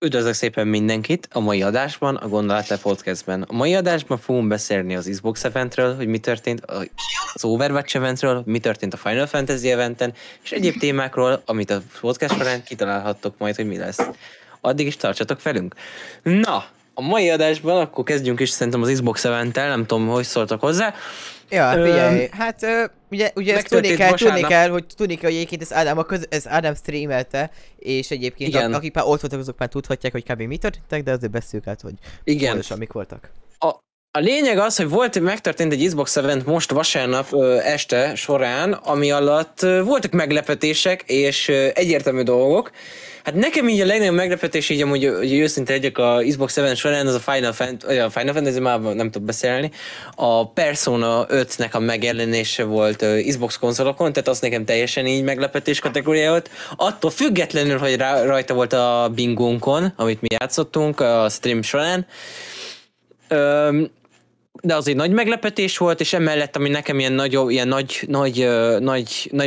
Üdvözlök szépen mindenkit a mai adásban, a GondoLatte Podcastben. A mai adásban fogunk beszélni az Xbox Eventről, hogy mi történt, az Overwatch Eventről, mi történt a Final Fantasy Eventen, és egyéb témákról, amit a podcast során kitalálhattok majd, hogy mi lesz. Addig is tartsatok velünk. Na, a mai adásban akkor kezdjünk is szerintem az Xbox Eventtel, nem tudom, hogy szóltak hozzá. Ja, figyelj, hát ugye ezt tudni kell, hogy egyébként ez Ádám streamelte, és egyébként akik már ott voltak, azok már tudhatják, hogy kb. Mi történtek, de azért beszéljük át, hogy pontosan mik voltak. A lényeg az, hogy megtörtént egy Xbox Event most vasárnap este során, ami alatt voltak meglepetések és egyértelmű dolgok. Hát nekem így a legnagyobb meglepetés, így amúgy, hogy őszinte legyek a Xbox Event során, az a Final Fantasy, már nem tudok beszélni, a Persona 5-nek a megjelenése volt Xbox konzolokon, tehát az nekem teljesen így meglepetés kategória volt. Attól függetlenül, hogy rajta volt a bingónkon, amit mi játszottunk a stream során. De az egy nagy meglepetés volt, és emellett, ami nekem ilyen nagy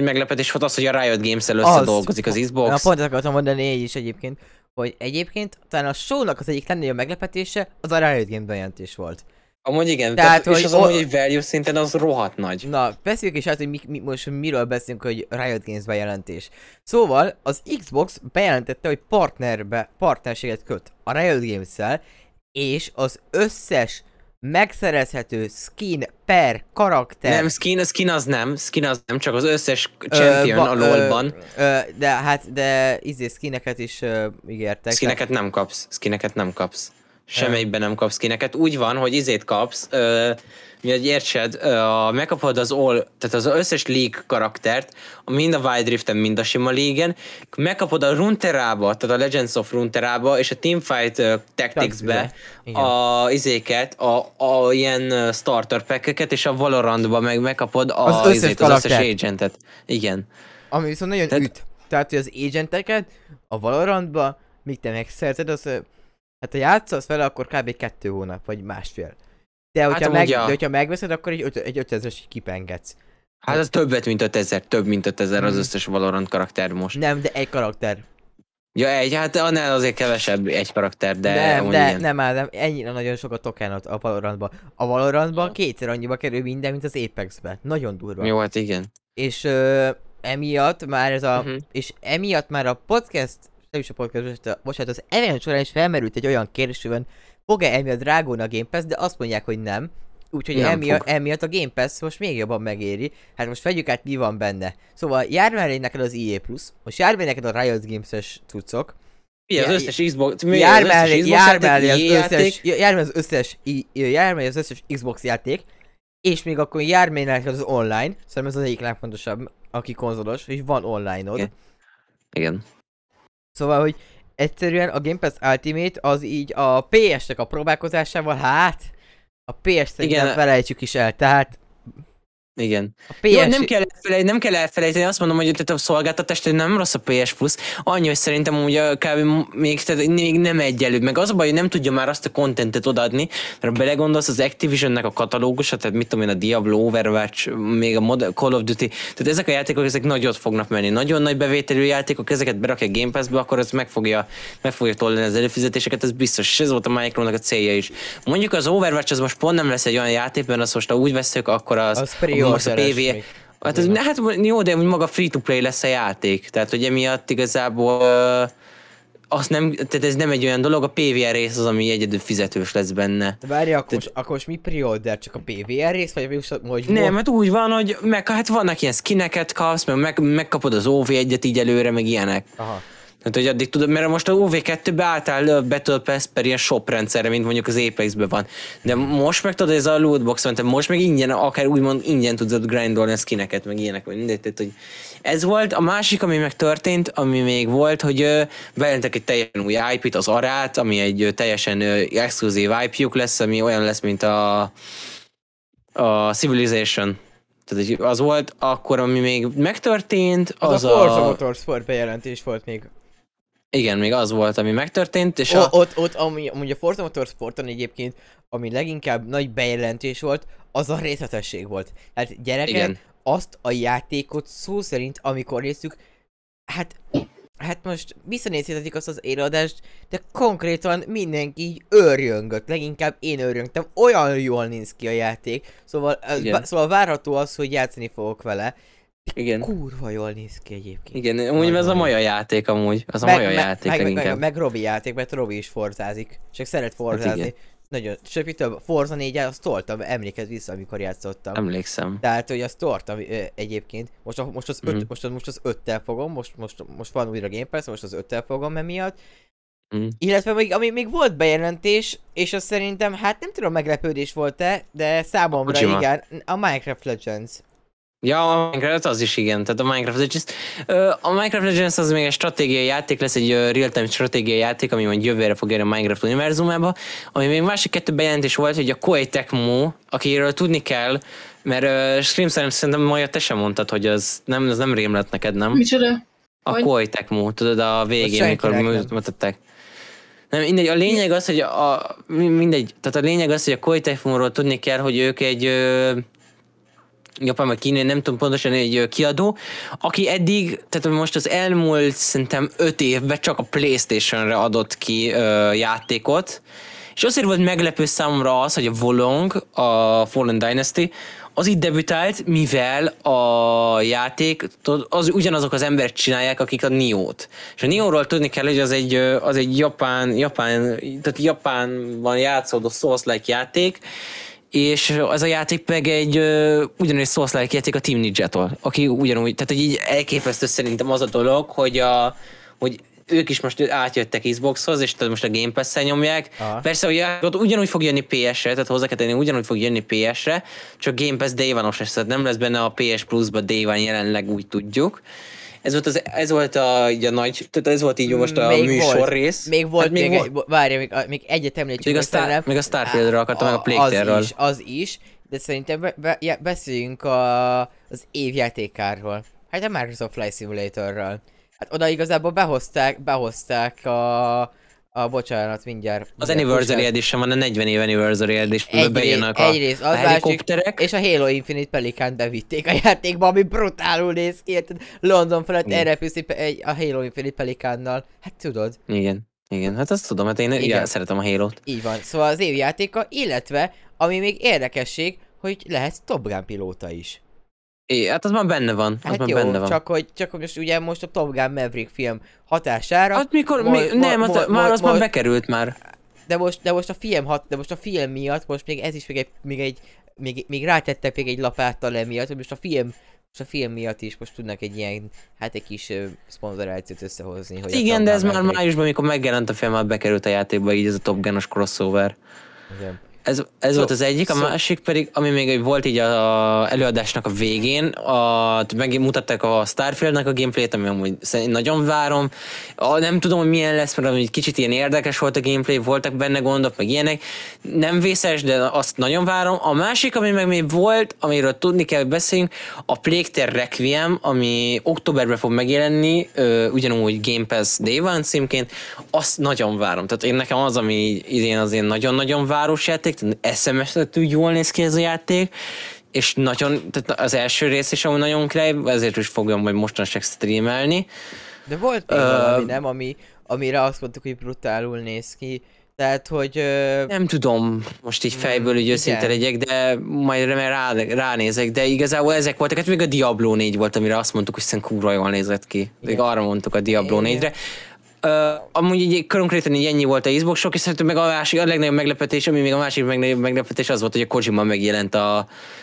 meglepetés volt az, hogy a Riot Games-el összedolgozik az Xbox. Na, pont akartam mondani én is egyébként, hogy egyébként talán a show-nak az egyik legnagyobb meglepetése az a Riot Games bejelentés volt. Amúgy igen, és az amúgy egy value szinten az rohadt nagy. Na, beszéljük is át, hogy most miről beszélünk, hogy Riot Games bejelentés. Szóval az Xbox bejelentette, hogy partnerséget köt a Riot Games-el, és az összes megszerezhető skin per karakter... Nem, skin az nem, csak az összes champion a LoL-ban. De skineket is ígértek. Skineket nem kapsz. Semmelyikben nem kapsz skineket. Úgy van, hogy kapsz, megkapod az tehát az összes League karaktert, mind a Wild Riften, mind a sima League-en, megkapod a Runeterrába, tehát a Legends of Runeterrába, és a Teamfight Tactics-be a a ilyen starter pack-eket, és a Valorantba megkapod az összes agentet. Igen. Ami viszont nagyon üt. Tehát, hogy az agenteket a Valorantba, míg te megszerzed, az... Hát ha játszasz vele, akkor kb. 2 hónap, vagy másfél. De hogyha megveszed, akkor egy 5000-es kipengedsz. Hát az többet, mint 5000. Több, mint 5000 az összes Valorant karakter most. Nem, de egy karakter. Ja, hát annál azért kevesebb egy karakter, de... Nem, ennyire nagyon sok a tokánot a Valorantban. A Valorantban 2-szer annyiba kerül minden, mint az Apex-ben. Nagyon durva. Jó, hát igen. És emiatt már a podcast... Nem is a podcast, bocsánat, az event során is felmerült egy olyan kérdés, hogy fog-e emiatt drágulni a Game Pass, de azt mondják, hogy nem. Úgyhogy emiatt a Game Pass most még jobban megéri. Hát most vegyük át, mi van benne. Szóval jár már neked az EA+, most jár már neked a Riot Games-es cuccok. Az összes Xbox, jár már az összes Xbox játék, és még akkor jár már neked az online, szerintem ez az egyik legfontosabb, aki konzolos, és van online-od. Igen. Szóval, hogy egyszerűen a Game Pass Ultimate az így a PS-nek a próbálkozásával, hát a PS-t nem felejtsük is el, tehát... Igen. Jó, nem kell elfelejteni, azt mondom, hogy a szolgáltatás nem rossz a PS Plus, annyi, hogy szerintem ugye kb. Még nem egyenlő, meg az a baj, hogy nem tudja már azt a contentet odaadni, mert ha belegondolsz az Activisionnek a katalógusa, tehát mit tudom én, a Diablo, Overwatch, még a Call of Duty, tehát ezek a játékok, ezek nagyot fognak menni, nagyon nagy bevételű játékok, ezeket berakja a Game Pass-be, akkor ez meg fogja tollani az előfizetéseket, ez biztos, és ez volt a Microsoftnak a célja is. Mondjuk az Overwatch az most pont nem lesz egy olyan játék, mert azt most ha úgy veszük, akkor az most a PvE, hát jó, de maga free-to-play lesz a játék, tehát hogy emiatt igazából tehát ez nem egy olyan dolog, a PvE rész az, ami egyedül fizetős lesz benne. De várj, akkor most mi pre-order, csak a PvE rész, vagy nem, hát úgy van, hogy hát vannak ilyen skineket kapsz, meg megkapod az OV1-et így előre, meg ilyenek. Aha. Tehát, hogy addig tudod, mert most a UV2-be álltál Battle Pass per ilyen shop rendszerre, mint mondjuk az Apex-ben van. De most meg tudod, ez a lootbox van, most meg ingyen, akár úgymond ingyen tudod grindolni a skineket, meg ilyenek, vagy mindegy. Tehát, hogy ez volt. A másik, ami meg történt, ami még volt, hogy bejelentek egy teljesen új IP-t, az Arát, ami egy teljesen exkluzív IP-juk lesz, ami olyan lesz, mint a Civilization. Tehát az volt akkor, ami még megtörtént, az a Forza Motorsport bejelentés volt még. Igen, még az volt, ami megtörtént, és amúgy a Forza Motorsporton egyébként, ami leginkább nagy bejelentés volt, az a részletesség volt. Hát gyerekek, azt a játékot szó szerint, amikor néztük, hát hát most visszanézhetetik azt az élőadást, de konkrétan mindenki így őrjöngött, leginkább én őrjöngtem, olyan jól néz ki a játék, szóval várható az, hogy játszani fogok vele. Igen. Kurva jól néz ki egyébként. Igen, amúgy ez a maja játék amúgy, az meg, a maja játék leginkább. Meg Robi játék, mert Robi is forzázik, csak szeret forzázni. Hát nagyon, csak itt a Forza 4-jel azt toltam, emlékezz vissza, amikor játszottam. Emlékszem. Tehát, hogy azt toltam egyébként. Most az 5-tel fogom, most van újra Game Pass, most az 5-tel fogom emiatt. Mm. Illetve még volt bejelentés, és azt szerintem, hát nem tudom, meglepődés volt-e, de számomra Kojima. Igen, a Minecraft Legends. Ja, a Minecraft az is igen, tehát a Minecraft Legends. A Minecraft Legends az még egy stratégiai játék lesz, egy real-time stratégiai játék, ami majd jövőre fog érni a Minecraft univerzumába. Ami még másik kettő bejelentés volt, hogy a Koei Tecmo, akiről tudni kell, mert Scream szerintem majd te sem mondtad, hogy az nem rém lett neked, nem? Micsoda? A Koei Tecmo, tudod, a végén, amikor mutatták. Nem, mindegy, a lényeg az, hogy a Koei Tecmo-ról tudni kell, hogy ők egy... Japán vagy Kínai, nem tudom pontosan, egy kiadó, aki eddig, tehát most az elmúlt szerintem 5 évben csak a PlayStation-re adott ki játékot, és azért volt meglepő számomra az, hogy a Volong, a Fallen Dynasty, az itt debütált, mivel a játék, az ugyanazok az emberek csinálják, akik a Nioh-t. És a Nioh-ról tudni kell, hogy az egy Japánban játszódó Souls-like játék, és ez a játék meg egy ugyanúgy Souls-like játék a Team Ninja-tól, aki ugyanúgy, tehát így elképesztő szerintem az a dolog, hogy ők is most átjöttek Xboxhoz, és most a Game Pass-en nyomják. Aha. Persze, hogy ott ugyanúgy fog jönni PS-re, tehát hozzá kell tenni, ugyanúgy fog jönni PS-re, csak Game Pass Day One-os lesz, tehát nem lesz benne a PS Plus-ba Day One, jelenleg úgy tudjuk. Ez volt így most a műsor rész. Még egyet említsük. Még a Starfieldről akartam, meg a Plague-Tale-ről. Az is, de szerintem beszéljünk az évjátékáról. Hát a Microsoft Flight Simulatorral. Hát oda igazából behozták mindjárt. Az Anniversary Edition van, a 40 év Anniversary Edition, bejönnek a helikopterek. És a Halo Infinite Pelicant bevitték a játékba, ami brutálul néz ki, érted? London felett elrepülsz a Halo Infinite Pelicannal. Hát tudod. Igen, hát azt tudom, hát én szeretem a Halo-t. Így van, szóval az év játéka, illetve ami még érdekesség, hogy lehet Top Gun pilóta is. Hát az már benne van. Hát jó, benne van. Csak hogy most a Top Gun Maverick film hatására... Hát mikor... már bekerült már. De most a film miatt, most még ez is még rátettek még egy lapáttal emiatt, hogy most a film miatt is most tudnak egy ilyen, hát egy kis szponzorációt összehozni. Hogy igen, de ez már májusban, amikor megjelent a film, már bekerült a játékba, így ez a Top Gun-os crossover. Igen. Ez volt az egyik, a másik pedig, ami még volt így az előadásnak a végén, megmutatták a Starfieldnek a gameplayt, ami amúgy nagyon várom. Nem tudom, hogy milyen lesz, mert egy kicsit ilyen érdekes volt a gameplay, voltak benne gondok, meg ilyenek. Nem vészes, de azt nagyon várom. A másik, ami meg még volt, amiről tudni kell, beszéljünk, a Plague-Tale Requiem, ami októberben fog megjelenni, ugyanúgy Game Pass Day One címként, azt nagyon várom. Tehát én nekem az, ami idén az én nagyon-nagyon város játék, SMS-től jól néz ki ez a játék, és nagyon, tehát az első rész is amúgy nagyon király, ezért is fogom majd mostanság streamelni. De volt még valami, nem? Amire azt mondtuk, hogy brutálul néz ki. Tehát, hogy... Nem tudom most így fejből, hogy őszinte legyek, de majd ránézek, de igazából ezek voltak, hát még a Diablo 4 volt, amire azt mondtuk, hogy szerintem kurva jól nézett ki. Még arra mondtuk a Diablo 4-re. Amúgy így konkrétan így ennyi volt a Xbox-ok, és szerintem meg a legnagyobb meglepetés, ami még a másik meglepetés az volt, hogy a Kojima megjelent,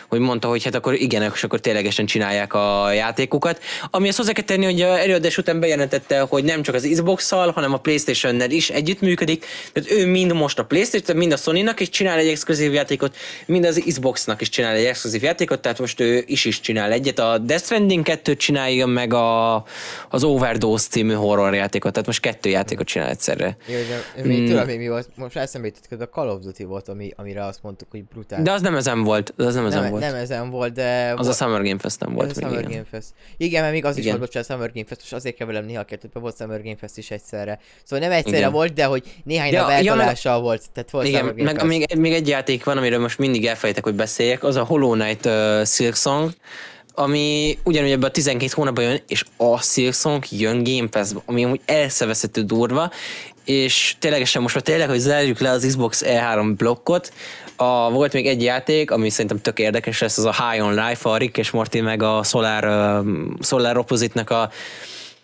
hogy mondta, hogy hát akkor igen, és akkor ténylegesen csinálják a játékokat. Ami azt hozzá kell tenni, hogy a előadás után bejelentette, hogy nem csak az Xbox-szal, hanem a PlayStation-nel is együttműködik, tehát ő mind most a PlayStation, mind a Sony-nak is csinál egy exkluzív játékot, mind az Xbox-nak is csinál egy exkluzív játékot, tehát most ő is csinál egyet, a Death Stranding 2-t csinálja, meg az Overdose című horror játékot, tehát most 2 játékot csinál egyszerre. Jó, de tudom, mi volt, most eszembe jutott, hogy a Call of Duty volt, amire azt mondtuk, hogy brutál. De az nem ezen volt, Nem ezen volt, de... Az a Summer Game Fest nem volt. Summer Game Fest. Igen, mert még az is volt, bocsánat, Summer Game Fest, most azért kevelem néha kettőtben, volt Summer Game Fest is egyszerre. Szóval nem egyszerre volt, de hogy néhány nap eltalással volt, tehát volt Summer Game Fest. Még egy játék van, amiről most mindig elfelejtek, hogy beszéljek, az a Hollow Knight Silksong. ami ugyanúgy ebben a 12 hónapban jön, és a Silksong jön Game Pass-ba, ami amúgy elszeveszhető durva, és ténylegesen most már tényleg, hogy zárjuk le az Xbox E3 blokkot, volt még egy játék, ami szerintem tök érdekes lesz, az a High on Life, a Rick és Morty meg a Solar Opposite-nak a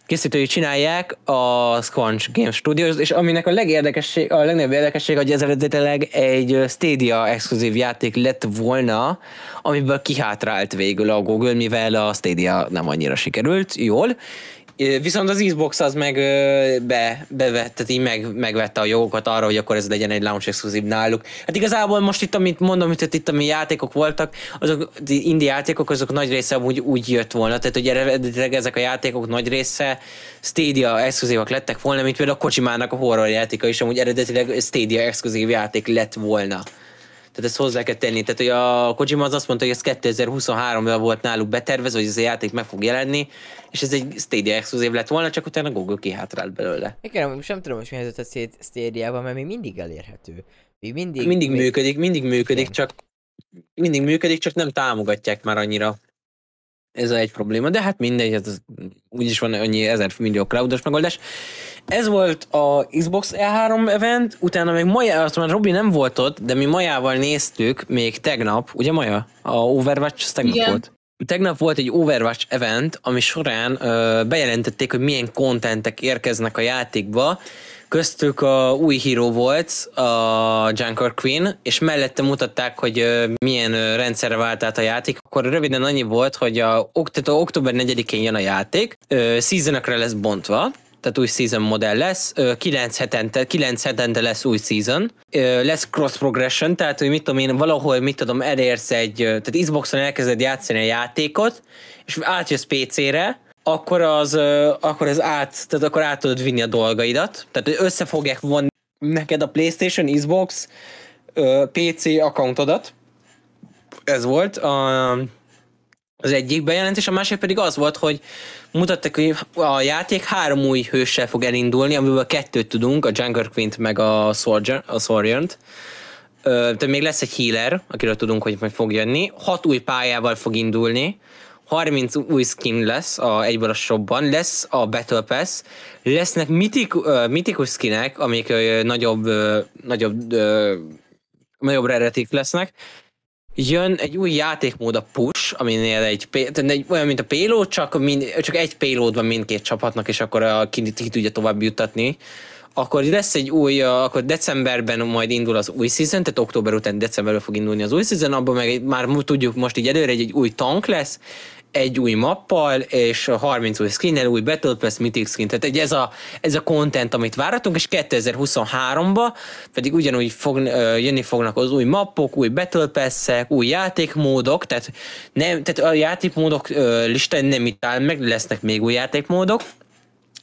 készítői csinálják, a Squanch Game Studios, és aminek a legnagyobb érdekesség, hogy ez eredetileg egy Stadia exkluzív játék lett volna, amiből kihátrált végül a Google, mivel a Stadia nem annyira sikerült jól, viszont az Xbox az meg bevett, tehát így megvette a jogokat arra, hogy akkor ez legyen egy launch exclusive náluk. Hát igazából most itt, amit mondom, hogy itt ami játékok voltak, azok indie játékok, azok nagy része úgy jött volna, tehát hogy eredetileg ezek a játékok nagy része Stadia exkluzívak lettek volna, mint például a Kojimának a horror játéka is, amúgy eredetileg Stadia exkluzív játék lett volna. Tehát ezt hozzá kell tenni. Tehát, hogy a Kojima az azt mondta, hogy ez 2023-ban volt náluk betervezve, hogy ez a játék meg fog jelenni, és ez egy Stadia exkluzív lett volna, csak utána Google kihátrált belőle. Igen, most nem tudom, hogy mi helyzet a Stadia-ban, mert még mindig elérhető. Mindig működik, csak nem támogatják már annyira. Ez egy probléma, de hát mindegy, ez úgyis van annyi 1000 millió cloudos megoldás. Ez volt a Xbox E3 event, utána még Maja, azt mondom, Robi nem volt ott, de mi Majával néztük még tegnap, ugye Maja? A Overwatch, tegnap igen. Volt. Tegnap volt egy Overwatch event, ami során bejelentették, hogy milyen kontentek érkeznek a játékba, köztük a új híró volt, a Junker Queen, és mellette mutatták, hogy milyen rendszerre vált át a játék. Akkor röviden annyi volt, hogy október 4-én jön a játék, seasonokra lesz bontva, tehát új season modell lesz, 9 hetente lesz új season, lesz cross progression, tehát hogy valahol elérsz tehát Xboxon elkezded játszani a játékot, és átjössz PC-re, akkor át tudod vinni a dolgaidat. Tehát össze fogják vonni neked a PlayStation, Xbox, PC accountodat. Ez volt az egyik bejelentés, a másik pedig az volt, hogy mutattak, hogy a játék 3 új hőssel fog elindulni, amiből 2 tudunk, a Jungle Queen-t meg a Saurian-t. Tehát még lesz egy healer, akiről tudunk, hogy majd fog jönni. 6 új pályával fog indulni, 30 új skin lesz egyből a shopban, lesz a Battle Pass, lesznek mitikus skinek, amik nagyobb eredetik lesznek. Jön egy új játékmód, a push, aminél olyan, mint a payload, csak egy payload van mindkét csapatnak, és akkor ki tudja tovább juttatni. Akkor lesz egy új, akkor decemberben majd indul az új season, tehát október után decemberben fog indulni az új season, abban meg már tudjuk most így előre, egy új tank lesz, egy új mappal, és 30 új skinnel, új Battle Pass, Mythic skin, tehát egy ez a content, amit váratunk, és 2023-ba pedig ugyanúgy jönni fognak az új mappok, új Battle Pass-ek, új játékmódok, tehát a játékmódok listán nem itt áll meg, lesznek még új játékmódok,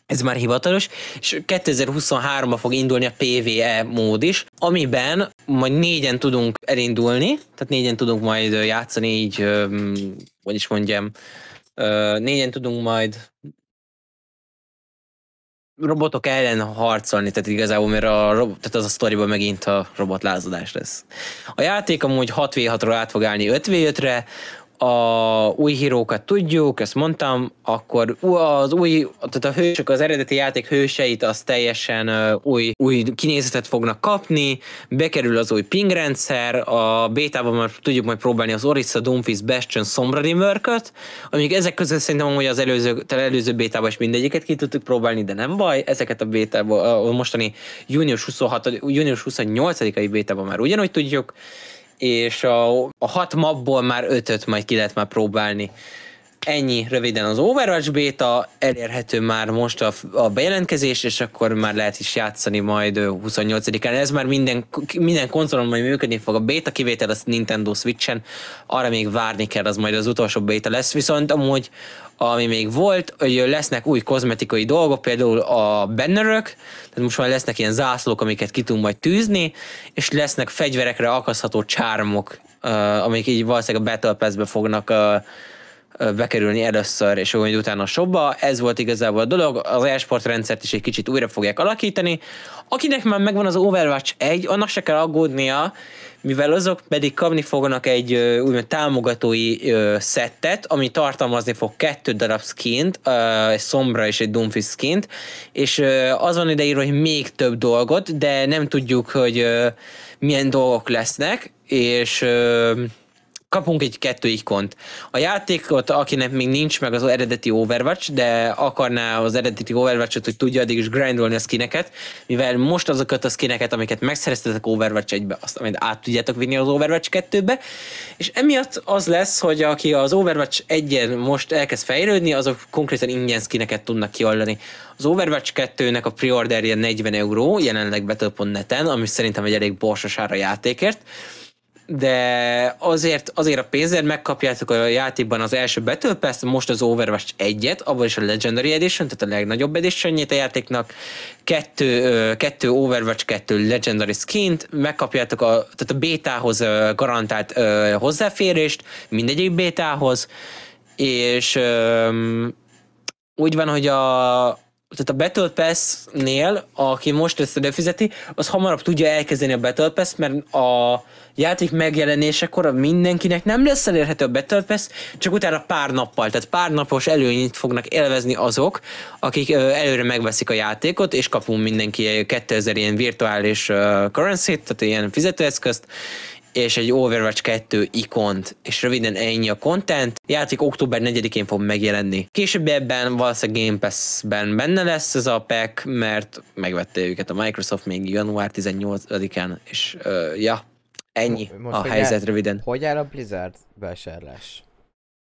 ez már hivatalos, és 2023-ban fog indulni a PvE mód is, amiben majd 4-en tudunk elindulni, tehát 4-en tudunk majd játszani, így, hogy is mondjam, 4-en tudunk majd robotok ellen harcolni, tehát igazából, mert tehát az a sztoriban megint a robotlázadás lesz. A játék amúgy 6v6-ról át fog állni 5v5-re, a új hírókat tudjuk, ezt mondtam, akkor tehát a hősök, az eredeti játék hőseit, az teljesen új kinézetet fognak kapni, bekerül az új pingrendszer, a bétában már tudjuk majd próbálni az Orisa, Doomfist, Bastion, Sombra Rimwork-öt, amíg ezek között szerintem hogy az előző bétában is mindegyiket ki tudtuk próbálni, de nem baj, ezeket a bétában, a mostani június 28-ai bétában már ugyanúgy tudjuk, és a 6 mapból már 5-öt majd ki lehet már próbálni. Ennyi röviden az Overwatch beta, elérhető már most a bejelentkezés, és akkor már lehet is játszani majd 28-án. Ez már minden konzolon majd működni fog, a beta kivétel az Nintendo Switchen, arra még várni kell, az majd az utolsó beta lesz, viszont amúgy ami még volt, hogy lesznek új kozmetikai dolgok, például a bannerök, tehát most már lesznek ilyen zászlók, amiket ki tudunk majd tűzni, és lesznek fegyverekre akasztható csármok, amik így valószínűleg a Battle Pass-be fognak bekerülni először, és úgy utána a shopba. Ez volt igazából a dolog, az e-sport rendszert is egy kicsit újra fogják alakítani. Akinek már megvan az Overwatch 1, annak se kell aggódnia, mivel azok pedig kapni fognak egy úgymond támogatói szettet, ami tartalmazni fog 2 darab skint, egy Sombra és egy Doomfist skint, és az van ideírva, hogy még több dolgot, de nem tudjuk, hogy milyen dolgok lesznek, és kapunk egy 2 ikont. A játékot, akinek még nincs meg az eredeti Overwatch, de akarná az eredeti Overwatch-ot, hogy tudja addig is grindolni a skineket, mivel most azokat a skineket, amiket megszereztetek Overwatch 1-be, azt amit át tudjátok vinni az Overwatch 2-be, és emiatt az lesz, hogy aki az Overwatch 1-en most elkezd fejlődni, azok konkrétan ingyen skineket tudnak kiadni. Az Overwatch 2-nek a preorderje 40 euró, jelenleg Battle.net-en, ami szerintem egy elég borsos ár a játékért, de azért a pénzért megkapjátok a játékban az első Battle Pass-t, most az Overwatch 1-et, abban is a Legendary Edition, tehát a legnagyobb editionjét a játéknak, 2 Overwatch 2 Legendary skint, megkapjátok tehát a bétához garantált hozzáférést, mindegyik bétához, és úgy van, hogy tehát a Battle Pass-nél, aki most ezt előfizeti, az hamarabb tudja elkezdeni a Battle Pass-t, mert a játék megjelenésekor mindenkinek nem lesz elérhető a Battle Pass, csak utána pár nappal, tehát pár napos előnyit fognak élvezni azok, akik előre megveszik a játékot, és kapunk mindenki 2000 ilyen virtuális currency-t, tehát ilyen fizetőeszközt, és egy Overwatch 2 ikont, és röviden ennyi a content. Játék október 4-én fog megjelenni. Később ebben valószínűleg Game Pass-ben benne lesz ez a pack, mert megvette őket a Microsoft még január 18-án, és ennyi most a helyzet röviden. Hogy áll a Blizzard vásárlás?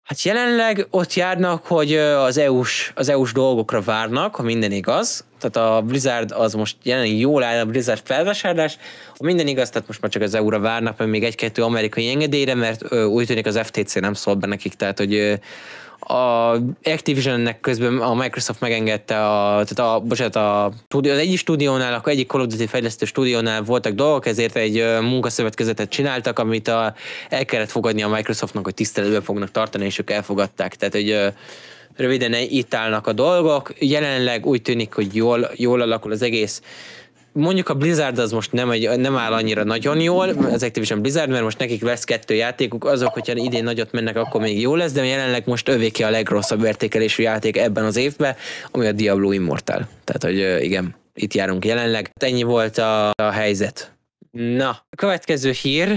Hát jelenleg ott járnak, hogy az EU-s dolgokra várnak, ha minden igaz. Tehát a Blizzard az most jelenleg jól áll, a Blizzard felvásárlás. Ha minden igaz, tehát most már csak az EU-ra várnak, mert még 1-2 amerikai engedélyre, mert úgy tűnik az FTC nem szól be nekik, tehát hogy a Activisionnek közben a Microsoft megengedte, az egyik stúdiónál, akkor egyik Call of Duty fejlesztő stúdiónál voltak dolgok, ezért egy munkaszövetkezetet csináltak, amit el kellett fogadni a Microsoftnak, hogy tiszteletben fognak tartani, és ők elfogadták. Tehát, hogy röviden itt állnak a dolgok. Jelenleg úgy tűnik, hogy jól alakul az egész. Mondjuk a Blizzard az most nem áll annyira nagyon jól, az Activision Blizzard, mert most nekik lesz 2 játékuk, azok, hogyha idén nagyot mennek, akkor még jó lesz, de jelenleg most övéki a legrosszabb értékelésű játék ebben az évben, ami a Diablo Immortal. Tehát, hogy igen, itt járunk jelenleg. Ennyi volt a helyzet. Na, a következő hír,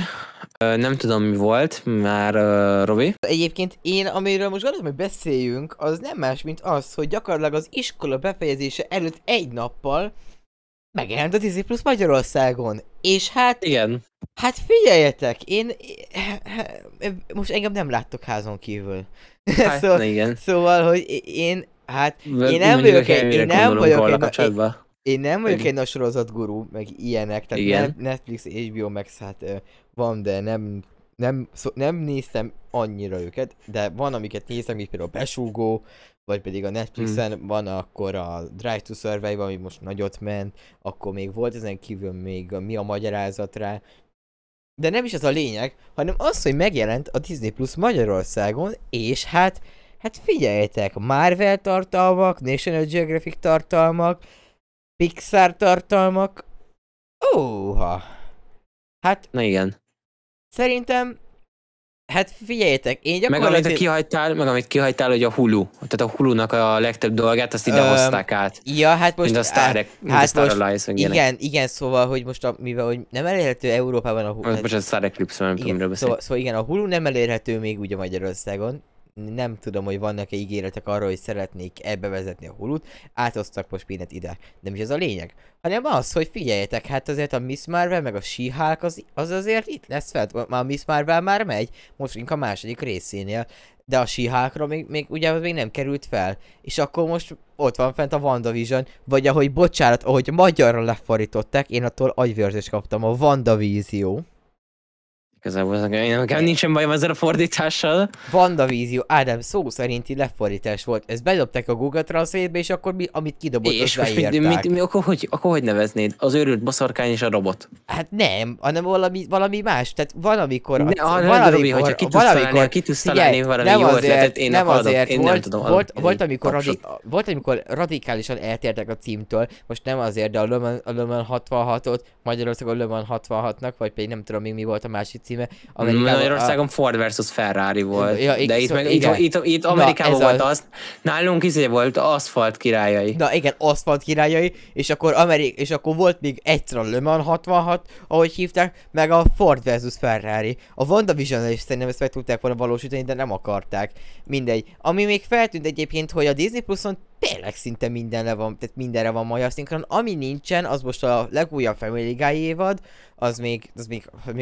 nem tudom mi volt, már Robi. Egyébként én, amiről most gondolom, hogy beszéljünk, az nem más, mint az, hogy gyakorlatilag az iskola befejezése előtt 1 nappal megjelent a Disney Plus Magyarországon, és hát... Igen. Hát figyeljetek, én... Most engem nem láttok házon kívül. Hát, szóval, hogy én... Hát én nem vagyok egy nagy sorozatgurú, meg ilyenek, tehát igen. Netflix, HBO Max, hát van, de nem néztem annyira őket, de van, amiket néztem, így például Besúgó, vagy pedig a Netflixen van akkor a Drive to Survive, ami most nagyot ment, akkor még volt ezen kívül még a Mi a magyarázat rá. De nem is ez a lényeg, hanem az, hogy megjelent a Disney Plus Magyarországon, és hát figyeljetek, Marvel tartalmak, National Geographic tartalmak, Pixar tartalmak, óha! Hát... Na igen. Szerintem... Hát figyeljetek, én gyakorlatilag... Meg amit kihagytál, hogy a Hulu. Tehát a Hulu-nak a legtöbb dolgát, azt ide hozták át. Ja, hát most... Mint a Star Trek, mint a Star Alliance, igen, szóval, hogy most mivel hogy nem elérhető Európában a Hulu... Most a Star Eclipse, nem tudom, miről beszélek. Szóval igen, a Hulu nem elérhető még ugye Magyarországon. Nem tudom, hogy vannak-e ígéretek arra, hogy szeretnék ebbe vezetni a Hulu-t. Áthoztak most mindent ide. Nem is ez a lényeg. Hanem az, hogy figyeljetek, hát azért a Miss Marvel meg a She-Hulk az azért itt lesz fel. Már a Miss Marvel már megy, most inkább a második részénél. De a She-Hulkra még ugye az még nem került fel. És akkor most ott van fent a WandaVision, vagy ahogy magyarra lefordították, én attól agyvérzést kaptam, a WandaVision. Igazából nekem nincsen bajom ezzel a fordítással. WandaVision, Ádám, szó szerinti lefordítás volt. Ezt bedobták a Google Translate-be, és akkor mi, amit kidobott, és azt beírták. És akkor hogy neveznéd? Az őrült baszarkány és a robot? Hát nem, hanem valami más. Tehát van, amikor... Ne, hogyha ki tudsz találni valami jó ötletet, én adok. Én nem tudom. Volt, amikor radikálisan eltértek a címtől. Most nem azért, de a Lömen 66-ot, Magyarországon Lömen 66-nak, vagy pedig nem tudom még mi volt a másik cím. Magyarországon Ford versus Ferrari volt, ja, de itt, meg, itt Amerikában volt az, nálunk izé volt Aszfalt királyai. Na igen, Aszfalt királyai, és akkor, volt még egyszer a Le Mans 66, ahogy hívták, meg a Ford versus Ferrari. A WandaVision-nal is szerintem ezt meg tudták volna valósítani, de nem akarták. Mindegy. Ami még feltűnt egyébként, hogy a Disney Pluson tényleg szinte mindenre van magyar szinkron. Ami nincsen, az most a legújabb Family Guy évad, az még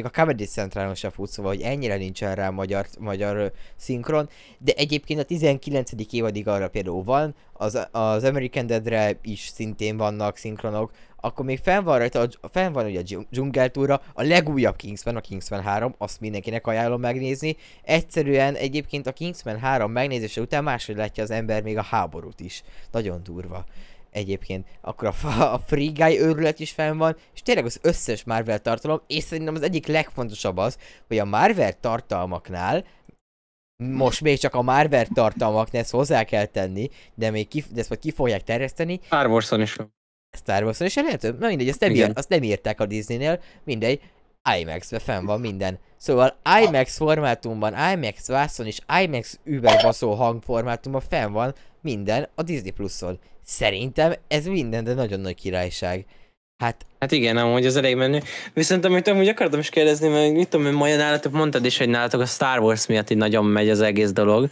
a Comedy Centralon sem fut, szóval, hogy ennyire nincsen rá magyar szinkron. De egyébként a 19. évadig arra például van, az American Deadre is szintén vannak szinkronok. Akkor még fenn van ugye a dzsungeltúra, a legújabb Kingsman, a Kingsman 3, azt mindenkinek ajánlom megnézni. Egyszerűen egyébként a Kingsman 3 megnézése után máshogy látja az ember még a háborút is. Nagyon durva. Egyébként. Akkor a Free Guy őrület is fenn van, és tényleg az összes Marvel tartalom, és szerintem az egyik legfontosabb az, hogy a Marvel tartalmaknál most még csak a Marvel tartalmaknál ezt hozzá kell tenni, de még de ezt majd ki fogják terjeszteni. Star Wars-on is elérhető? Na mindegy, azt nem írták a Disney-nél, mindegy, IMAX-be fenn van minden. Szóval IMAX formátumban, IMAX vászon és IMAX überbaszó hangformátumban fenn van minden a Disney Plus-on. Szerintem ez minden, de nagyon nagy királyság. Hát igen, amúgy az elég menő. Viszont amit amúgy akartam is kérdezni, mert mit tudom, majd nálatok mondtad is, hogy nálatok a Star Wars miatt így nagyon megy az egész dolog,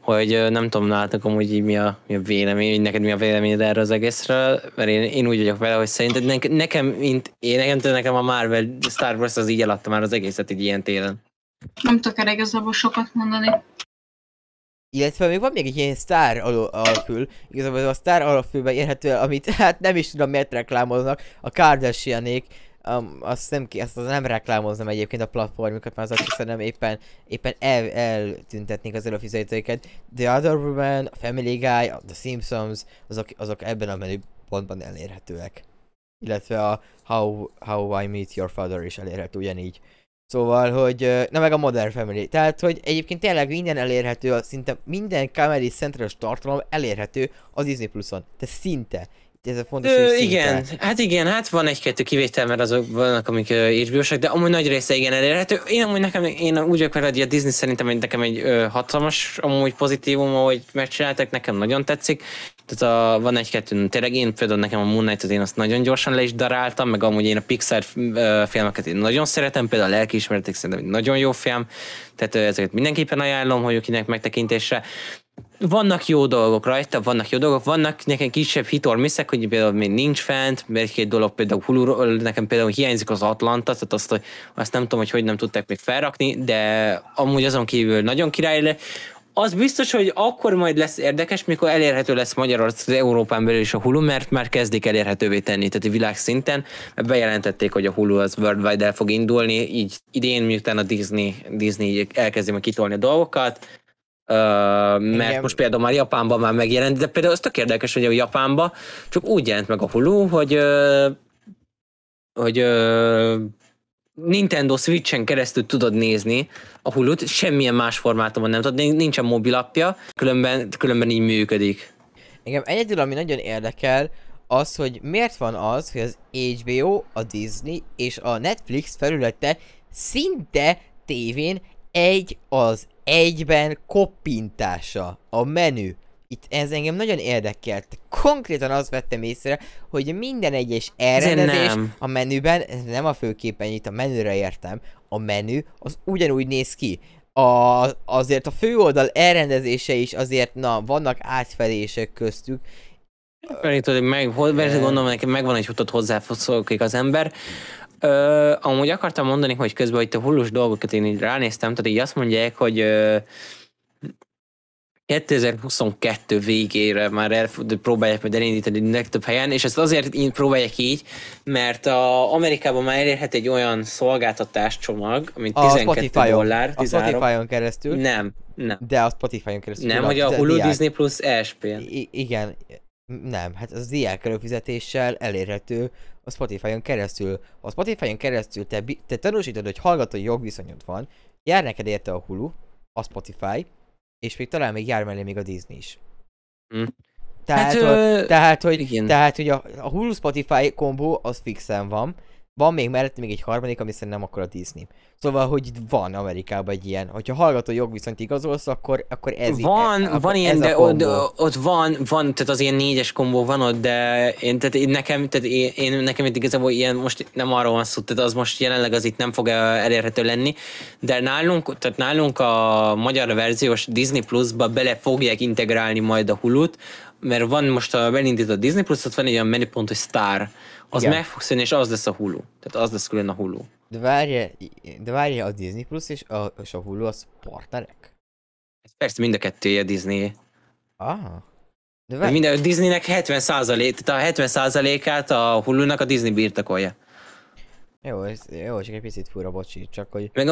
hogy nem tudom nálatok amúgy így mi a vélemény, hogy neked mi a véleményed erre az egészről, mert én úgy vagyok vele, hogy szerinted nekem a Marvel Star Wars az így eladta már az egészet így ilyen télen. Nem tudok erre igazából sokat mondani. Illetve még van még egy ilyen sztár alapfül, igazából a sztár alapfülben érhető el, amit hát nem is tudom miért reklámoznak, a Kardashianék, azt nem reklámoznom egyébként a platformjukat, mert az azt hiszem éppen eltüntetnék az előfizetőiket. The Other Woman, a Family Guy, The Simpsons, azok ebben a menüpontban elérhetőek. Illetve a How I Meet Your Father is elérhető ugyanígy. Szóval, hogy... Na meg a Modern Family. Tehát, hogy egyébként tényleg minden elérhető, szinte minden Comedy Central tartalom elérhető a Disney Pluson. Tehát szinte. Ez a fontos, hogy igen, hát van egy-kettő kivétel, mert azok vannak, amik HBO-sak, de amúgy nagy része igen elérhető. Én amúgy én úgy vagyok, hogy a Disney szerintem nekem egy hatalmas, amúgy pozitívum, ahogy megcsináltak, nekem nagyon tetszik. Tehát van egy-kettő, tényleg én például nekem a Moon Knight-ot én azt nagyon gyorsan le is daráltam, meg amúgy én a Pixar filmeket én nagyon szeretem, például a Lelkiismeretek szerintem egy nagyon jó film, tehát ezeket mindenképpen ajánlom, hogy akinek megtekintésre. Vannak jó dolgok rajta, vannak nekem kisebb hitormiszek, hogy például még nincs fent, mert egy-két dolog például Hulu-ról, nekem például hiányzik az Atlanta, tehát azt nem tudom, hogy nem tudták még felrakni, de amúgy azon kívül nagyon király le. Az biztos, hogy akkor majd lesz érdekes, mikor elérhető lesz Magyarország, Európán belül is a Hulu, mert már kezdik elérhetővé tenni, tehát világszinten. Bejelentették, hogy a Hulu az worldwide el fog indulni, így idén, miután a Disney elkezdi meg kitolni a dolgokat. Mert igen. Most például már Japánban már megjelent, de például az tök érdekes, hogy a Japánban csak úgy jelent meg a Hulu, hogy Nintendo Switchen keresztül tudod nézni a Hulu-t, semmilyen más formátumban nem tudod, nincsen mobilappja, különben így működik. Engem egyedül, ami nagyon érdekel, az, hogy miért van az, hogy az HBO, a Disney és a Netflix felülete szinte tévén egyben koppintása a menü. Itt ez engem nagyon érdekelt. Konkrétan azt vettem észre, hogy minden egyes elrendezés a menüben, nem a főképen, itt a menüre értem, a menü az ugyanúgy néz ki. Azért a főoldal elrendezése is azért, vannak átfedések köztük. Gondolom, nekem megvan egy utat hozzáfoszolkik az ember. Amúgy akartam mondani, hogy közben itt a hullus dolgokat én így ránéztem, tehát így azt mondják, hogy 2022 végére már próbálják majd elindítani legtöbb helyen, és ezt azért próbálják így, mert Amerikában már elérhet egy olyan szolgáltatás csomag, mint $12. A Spotify-on keresztül? Nem. De a Spotify-on keresztül. Nem, hogy a Hulu, Disney Plus, ESPN. Igen, nem, hát az diák előfizetéssel elérhető a Spotify-on keresztül. A Spotify-on keresztül te tanúsítod, hogy hallgatói jogviszonyod van, jár neked érte a Hulu, a Spotify, és még talán még jár mellé még a Disney is. Tehát, hogy a Hulu Spotify kombó az fixen van. Van még mellett még egy harmadik, ami szerintem akkor a Disney. Szóval, hogy van Amerikában egy ilyen. Hogyha hallgató jogviszonyt igazolsz, akkor ez van, van ilyen, de ott van, tehát az ilyen 4-es kombó van ott, de nekem itt igazából ilyen most nem arról van szó, tehát az most jelenleg az itt nem fog elérhető lenni, de nálunk a magyar verziós Disney Plus-ba bele fogják integrálni majd a Hulu-t, mert van most elindított a Disney Plus, ott van egy olyan menüpont, hogy Star. Az meg fog szűnni, és az lesz a Hulu. Tehát az lesz külön a Hulu. De várja a Disney Plus és a Hulu az partnerek? Persze, mind a kettője a Disney. Ah. De minden, a Disneynek 70%-át a Hulu-nak a Disney birtokolja. Jó, csak egy picit fura, bocsi, csak hogy... Meg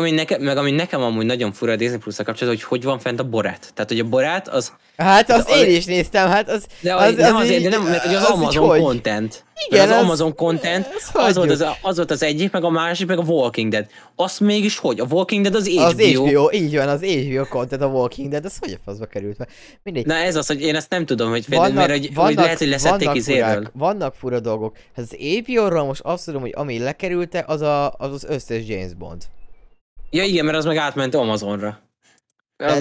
ami nekem amúgy nagyon fura a Disney Plus-ra kapcsolatban, hogy van fent a Borát. Tehát, hogy a Borát az... Hát én is néztem, hát az... De nem, mert az Amazon hogy? Content. Igen, az Amazon content, az volt az egyik, meg a másik, meg a Walking Dead. Azt mégis hogy? A Walking Dead az HBO. Az HBO, így van, az HBO content, a Walking Dead, az hogy a faszba került be? Mindegy. Na ez az, hogy én ezt nem tudom, hogy például, mert lehet, hogy leszették izéről. Vannak fura dolgok. Hát az HBO-ról most azt tudom, hogy ami lekerültek, az az összes James Bond. Ja igen, mert az meg átment Amazonra.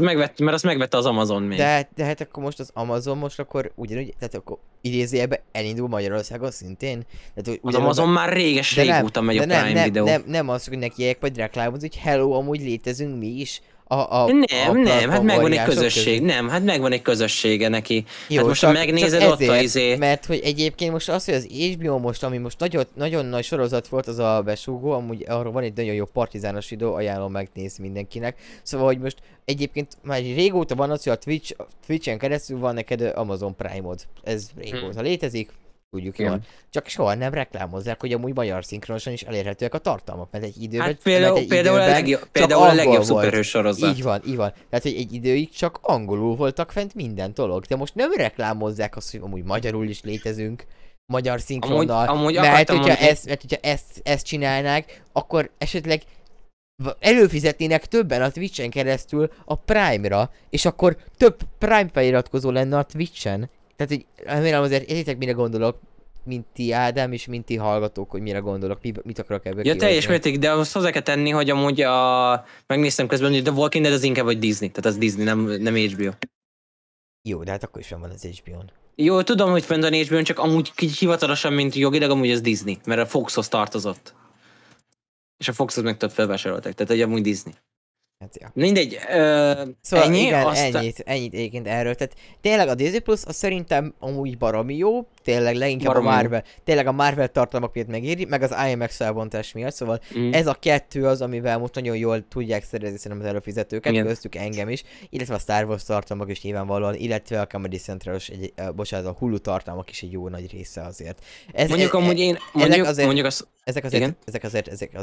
Mert azt megvette az Amazon még. De hát akkor most az Amazon most akkor ugyanúgy, tehát akkor idézőjelben elindul Magyarországon szintén. Tehát az Amazon már régóta megy a Prime Video. Nem az, hogy nekiek vagy reklámoz, hogy hello, amúgy létezünk mi is. Hát megvan egy közösség. Nem, hát megvan egy közössége neki. Jó, hát most ha megnézed ott ezért, mert hogy egyébként most az, hogy az HBO most, ami most nagyon nagy sorozat volt, az a besúgó, amúgy arról van egy nagyon jó partizános videó, ajánlom megnézni mindenkinek. Szóval, hogy most egyébként már régóta van az, hogy a Twitch-en keresztül van neked Amazon Prime-od. Ez régóta létezik. Tudjuk jól. Csak soha nem reklámozzák, hogy amúgy magyar szinkronosan is elérhetőek a tartalmak, mert egy időben... Hát például a legjobb szuperhős sorozat. Így van. Tehát, hogy egy időig csak angolul voltak fent minden dolog, de most nem reklámozzák azt, hogy amúgy magyarul is létezünk, magyar szinkronnal. Mert hogyha ezt csinálnák, akkor esetleg előfizetnének többen a Twitch-en keresztül a Prime-ra, és akkor több Prime feliratkozó lenne a Twitch-en. Tehát, hogy remélem azért értitek, mire gondolok, mint ti Ádám, és mint ti hallgatók, hogy mire gondolok, mit akarok ebből kihozni. Ja, teljes mérték, de azt hozzá kell tenni, hogy amúgy megnéztem közben, hogy The Walking Dead az inkább vagy Disney, tehát az Disney, nem HBO. Jó, de hát akkor is fenn van az HBO-n. Jó, tudom, hogy fenn van HBO-n, csak amúgy hivatalosan, mint jogilag, amúgy az Disney, mert a Foxhoz tartozott. És a Foxhoz meg több felvásárolták, tehát egy amúgy Disney. Hát, ja. Mindegy, szóval ennyi, igen, ennyit egyébként erről, tehát tényleg a Disney Plus az szerintem amúgy baromi jó, tényleg leginkább baromi. A Marvel, tényleg a Marvel tartalmak miatt megéri, meg az IMAX felbontás miatt, szóval ez a kettő az, amivel most nagyon jól tudják szerezni szerintem az előfizetőket, köztük engem is, illetve a Star Wars tartalmak is nyilvánvalóan, illetve a Comedy Central-os, bocsánat, a Hulu tartalmak is egy jó nagy része azért. Ezek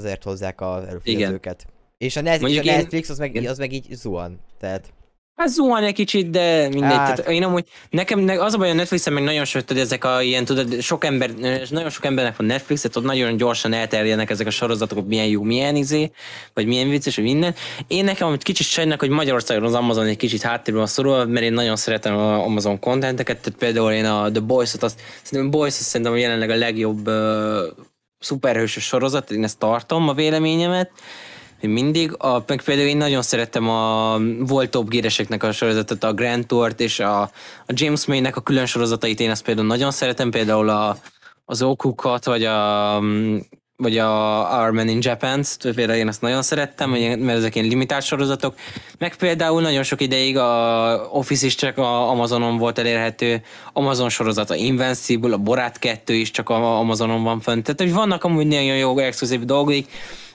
azért hozzák az előfizetőket. Igen. És a Netflix az meg így zuhan, tehát... Hát zuhan egy kicsit, de mindegy. Tehát én amúgy, nekem az a baj, a Netflixen meg nagyon sok, ezek a ilyen, tudod, nagyon sok embernek van Netflixet, ott nagyon gyorsan elterjednek ezek a sorozatok, milyen jó, milyen izé, vagy milyen vicces, vagy minden. Én nekem amit kicsit sajnálok, hogy Magyarországon az Amazon egy kicsit háttérben szorul, mert én nagyon szeretem az Amazon contenteket, tehát például én a The Boys-ot, szerintem jelenleg a legjobb szuperhősös sorozat, én ezt tartom a véleményemet. Mindig, meg például én nagyon szerettem a volt Top Gear-eseknek a sorozatot, a Grand Tourt és a James May-nek a külön sorozatait, én ezt például nagyon szeretem, például az Okukat, vagy a Our Man in Japan, például én ezt nagyon szerettem, mert ezek ilyen limitált sorozatok, meg például nagyon sok ideig a Office is csak a Amazonon volt elérhető, Amazon sorozata Invincible, a Borat 2 is csak a Amazonon van fent, tehát hogy vannak amúgy nagyon jó exkluzív dolgok,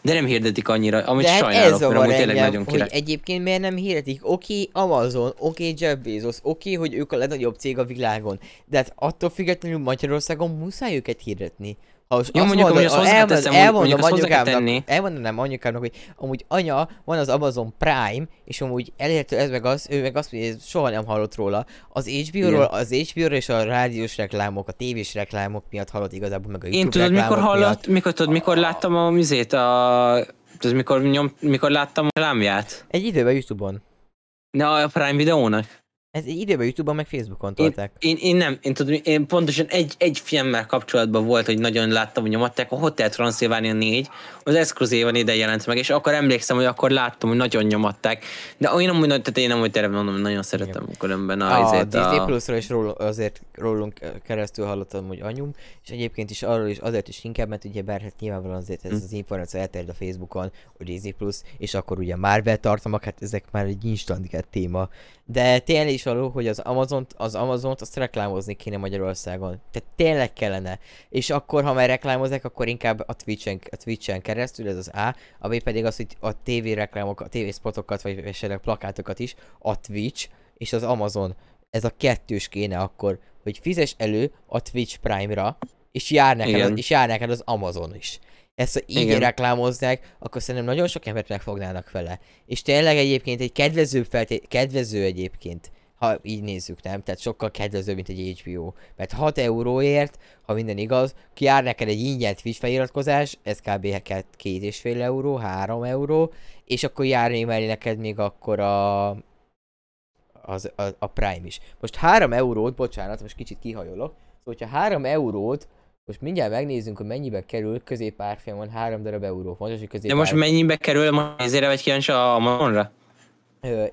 De nem hirdetik annyira, amit de sajnálok, mert amúgy tényleg nagyon király. Egyébként miért nem hirdetik? Oké, Amazon, oké, Jeff Bezos, oké, hogy ők a legnagyobb cég a világon. De hát attól függetlenül Magyarországon muszáj őket hirdetni. Ha jó, mondjuk, hogy azt hozzá kell tenni. Elmondanám anyukámnak, hogy amúgy anya, van az Amazon Prime, és amúgy elérhető ez meg az, ő meg azt mondja, hogy soha nem hallott róla. Az HBO-ról, az HBO-ról és a rádiós reklámok, a tévés reklámok miatt hallott igazából, meg a YouTube reklámok miatt. Én tudod, mikor hallott, mikor láttam a műzét, mikor láttam a lámját? Egy időben YouTube-on. Na, a Prime Videónak. Ez egy időben YouTube-on meg Facebookon tolták. Én pontosan egy filmmel kapcsolatban volt, hogy nagyon láttam, hogy nyomatták, a Hotel Transzilvánia 4, az exkluzívan ide jelent meg, és akkor emlékszem, hogy akkor láttam, hogy nagyon nyomatták. De én nem terve mondom, hogy nagyon szeretem különben azért a... Disney Plus-ról is azért rólunk keresztül hallottam, hogy anyum, és egyébként is arról is azért is inkább, mert ugye bár hát nyilvánvalóan azért ez az információ elterjed a Facebookon, a Disney Plus, és akkor ugye Marvel tartalmak, hát ezek már egy instant téma. De tényleg is való, hogy az Amazont azt reklámozni kéne Magyarországon. Tehát tényleg kellene. És akkor, ha már reklámozzák, akkor inkább a Twitch-en keresztül, ez az A B pedig az, hogy a TV reklámok, a TV spotokat, vagy esetleg plakátokat is, a Twitch és az Amazon. Ez a kettős kéne akkor, hogy fizes elő a Twitch Prime-ra, és jár neked az Amazon is. Ezt, ha így reklámozzák, akkor szerintem nagyon sok embert megfognának vele. És tényleg egyébként egy kedvező egyébként, ha így nézzük, nem? Tehát sokkal kedvezőbb, mint egy HBO. Mert 6 euróért, ha minden igaz, jár neked egy ingyen Twitch feliratkozás, ez kb. 2,5 euró, 3 euró, és akkor járni mellé neked még akkor a Prime is. Most 3 eurót, bocsánat, most kicsit kihajolok, szóval ha 3 eurót, most mindjárt megnézzünk, hogy mennyibe kerül, középárfolyamon 3 darab euró. Fontos, hogy középárfolyamon... De most mennyibe kerül, most ezért vagy kíváncsi a Amazonra?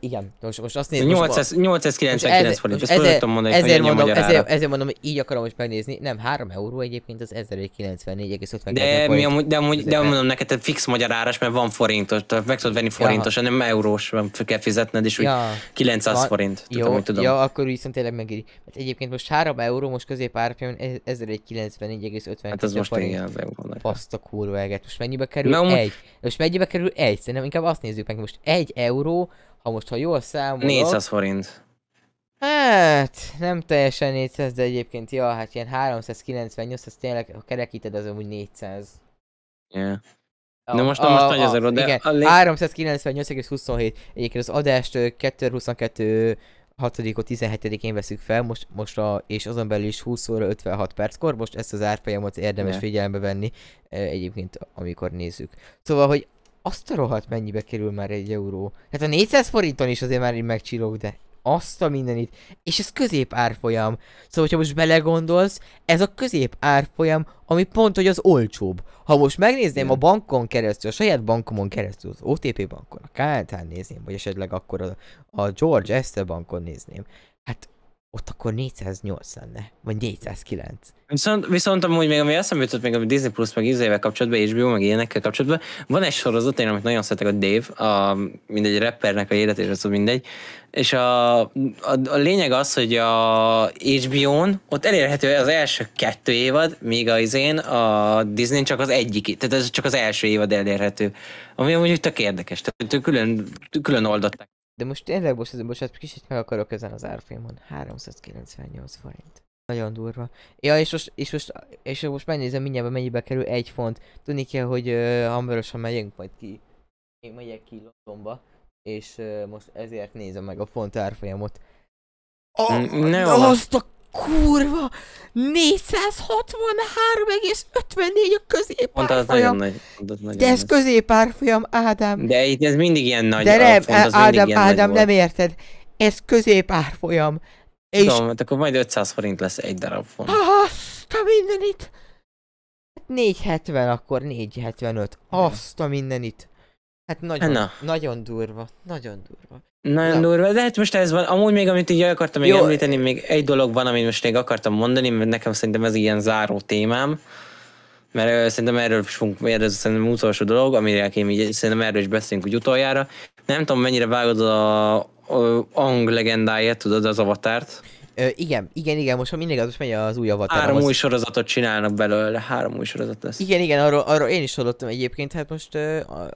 Igen, most azt nézzük. 899 forint, ezt tudottam mondani, hogy ennyi a magyar ára. Ezért mondom, hogy így akarom most megnézni. Nem, 3 euró egyébként az 1094,50. De mondom neked, te fix magyar áras, mert van forintos, meg tudod venni forintos, hanem eurós kell fizetned, és úgy 900 forint. Jó, akkor viszont tényleg megéri. Egyébként most 3 euró, most középárfolyamon 1094,50. Hát az most igen, az eurónak. Azt a kurva eget. Most mennyibe kerül egy? Most mennyibe kerül egy? Szerintem inkább azt nézzük meg most. 1 euró. Ha jól számolok... 400 forint. Hát, nem teljesen 400, de egyébként, hát ilyen 398, az tényleg, ha kerekíted, az amúgy 400. Yeah. De most nagy az euró, de... Igen, 398,27. Egyébként az adást 2022. 6-ot 17-én veszük fel, és azon belül is 20 óra 56 perckor, most ezt az árfolyamot érdemes figyelembe venni, egyébként, amikor nézzük. Szóval, hogy azt a rohadt mennyibe kerül már egy euró. Hát a 400 forinton is azért már így megcsillog, de azt a mindenit. És ez középárfolyam. Szóval, hogyha most belegondolsz, ez a középárfolyam, ami pont, hogy az olcsóbb. Ha most megnézném a bankon keresztül, a saját bankomon keresztül, az OTP bankon, a KLT-n nézném, vagy esetleg akkor a George Estel bankon nézném. Hát ott akkor 408 lenne, vagy 409. Viszont amúgy még, ami eszembe jutott, még a Disney Plus, meg izével kapcsolatban, HBO, meg ilyenekkel kapcsolatban, van egy sorozat, amit nagyon szeretek, a Dave, mindegy rappernek a életét, az mindegy, és a lényeg az, hogy a HBO-n ott elérhető az első 2 évad, míg a Disney csak az egyik, tehát ez csak az első évad elérhető, ami amúgy tök érdekes, tehát külön oldották. De most tényleg most kicsit meg akarok ezen az árfolyamon. 398 forint. Nagyon durva. Ja, és most megnézem mindjárt, mennyibe kerül 1 font. Tudni kell, hogy hamarosan megyünk majd ki. Én megyek ki Londonba, és most ezért nézem meg a font árfolyamot. Azt a kurva! 463,54 a középárfolyam! De ez középárfolyam, Ádám! De itt ez mindig ilyen nagy Ádám, nem érted! Ez középárfolyam! Tudom, hát akkor majd 500 forint lesz egy darab font. Azt a mindenit! 470 akkor, 475. Azt a mindenit! Hát nagyon durva. Nagyon durva, de hát most ez van, amúgy még amit így akartam még említeni, még egy dolog van, amit most még akartam mondani, mert nekem szerintem ez ilyen záró témám, mert szerintem erről is fogunk, ez szerintem utolsó dolog, szerintem erről is beszélünk úgy utoljára. Nem tudom, mennyire vágod a Ang legendáját, tudod, az Avatárt. Igen, most ha mindig az most megy az új avatar. Három új sorozatot csinálnak belőle, három új sorozat lesz. Igen, arról én is hallottam egyébként, hát most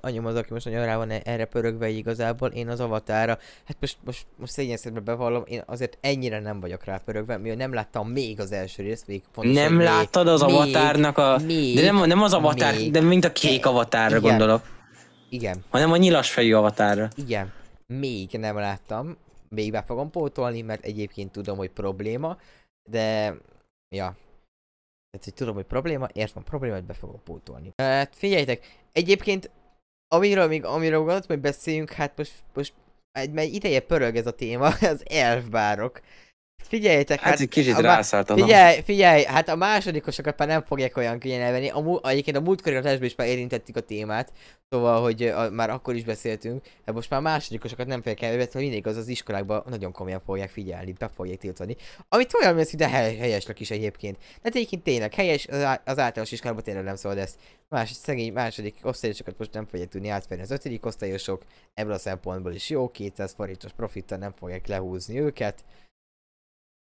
anyom az, aki most nagyon rá van erre pörögve igazából, én az avatára, hát most szégyen szépen bevallom, én azért ennyire nem vagyok rá pörögve, mivel nem láttam még az első részt, még pontosan. Nem láttad az avatárnak a... Még, de nem az avatár, még, de mint a kék avatárra igen, gondolok. Igen. Hanem a nyilasfejű avatárra. Igen. Még nem láttam. Még be fogom pótolni, mert egyébként tudom, hogy probléma, de... Ja. Tehát, hogy tudom, hogy probléma, értem, problémát be fogom pótolni. Hát figyeljtek, egyébként, amiről gondoltam, hogy beszéljünk, hát most egy ideje pörög ez a téma, az elfbárok. Figyeljetek, hát egy kicsit rászálltam. Figyelj, hát a másodikosokat már nem fogják olyan könnyen elvenni. Egyébként a múltkori adásban is már érintettük a témát, szóval, hogy már akkor is beszéltünk, de most már másodikosokat nem fogják elvenni, mert mindig az iskolákban nagyon komolyan fogják figyelni, be fogják tiltani. Amit olyan lesz, hogy de helyesnek is egyébként. Tehát egyébként tényleg helyes, az általános iskolában tényleg nem szabad ezt. Szegény második osztályosokat most nem fogják tudni átvenni az ötödik osztályosok, ebből a szempontból is jó, 200 forintos profittal nem fogják lehúzni őket.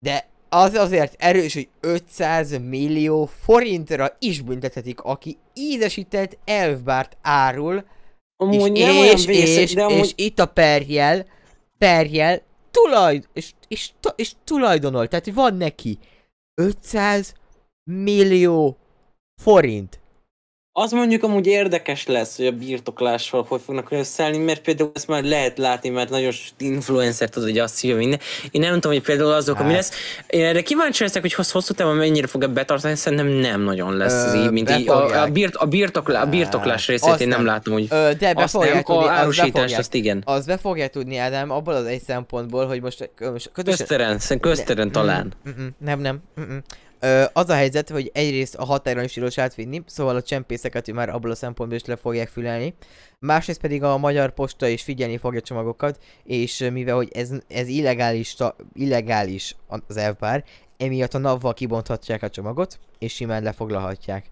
De az azért erős, hogy 500 millió forintra is büntethetik, aki ízesített elfbárt árul, amúgy és itt a perjel tulajdonol, tehát van neki 500 millió forint. Az mondjuk amúgy érdekes lesz, hogy a birtoklással hogy fognak összeállni, mert például ezt már lehet látni, mert nagyon influencer tudod, hogy azt hívja minden. Én nem tudom, hogy például azok, ami lesz. Én erre kíváncsi leszek, hogy hosszú távon mennyire fog ebbe betartani, szerintem nem nagyon lesz így, mint így. A birtoklás részét én nem látom, hogy árusítás, azt igen. Az be fogják tudni, Ádám, abból az egy szempontból, hogy most... Közteren talán. Nem. Az a helyzet, hogy egyrészt a határon is tilos átvinni, szóval a csempészeket már abból a szempontból is le fogják fülelni. Másrészt pedig a Magyar Posta is figyelni fogja csomagokat, és mivel hogy ez illegális az elvpár, emiatt a NAV-val kibonthatják a csomagot, és simán lefoglalhatják.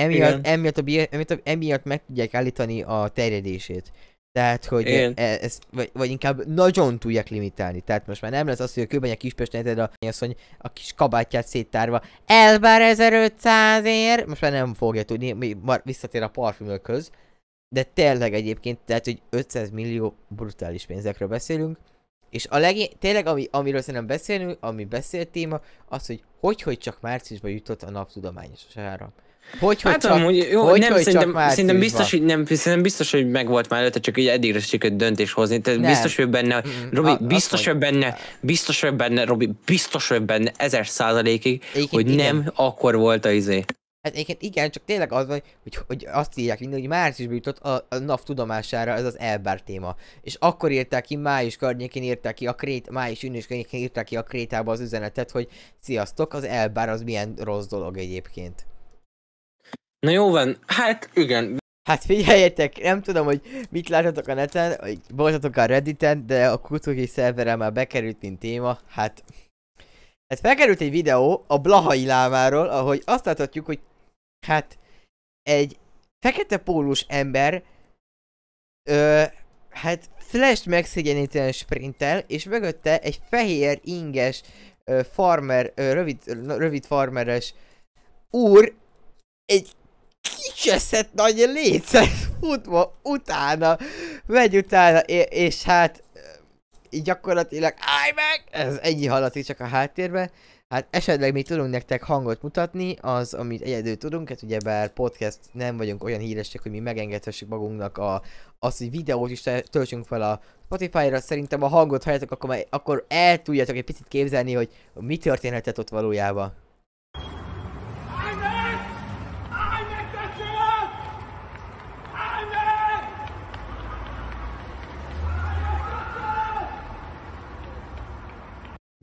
Emiatt meg tudják állítani a terjedését. Tehát, hogy vagy inkább nagyon tudják limitálni. Tehát most már nem lesz az, hogy a kőbanya Kispesten a kis kabátját széttárva elbár 1500-ért, most már nem fogja tudni, visszatér a parfümökhöz. De tényleg egyébként, tehát, hogy 500 millió brutális pénzekről beszélünk. És tényleg, amiről szerintem beszélünk, ami beszélt téma, az, hogy csak márciusban jutott a NAV tudományosára. Szerintem biztos, hogy megvolt már előtte, csak így eddigre sikerült döntés hozni. Tehát biztos vagyok benne, Robi, biztos vagyok benne 1000%-ig, hogy nem akkor volt a izé. Hát egyébként igen, csak tényleg az van, hogy azt írják minden, hogy márciusban jutott a NAV tudomására ez az elbár téma. És akkor írták ki, május ünnepség környékén írták ki a Krétába az üzenetet, hogy sziasztok, az elbár az milyen rossz dolog egyébként. Na jó van, hát igen. Hát figyeljetek, nem tudom, hogy mit láttatok a neten, hogy voltatok a Redditen, de a kutuki szerverrel már bekerült, mint téma, hát... Hát felkerült egy videó a Blahai lámáról, ahogy azt láthatjuk, hogy hát egy fekete pólós ember hát flash megszégyenítően sprintel, és mögötte egy fehér inges farmer, rövid farmeres úr egy kicseszett nagy lécet futva utána, megy utána, és hát így gyakorlatilag állj meg! Ez ennyi hallatszik csak a háttérben. Hát esetleg még tudunk nektek hangot mutatni, az amit egyedül tudunk, hát ugyebár podcast nem vagyunk olyan híresek, hogy mi megengedhessük magunknak azt, hogy videót is töltsünk fel a Spotify-ra. Szerintem a hangot halljátok, akkor el tudjátok egy picit képzelni, hogy mi történhetett ott valójában.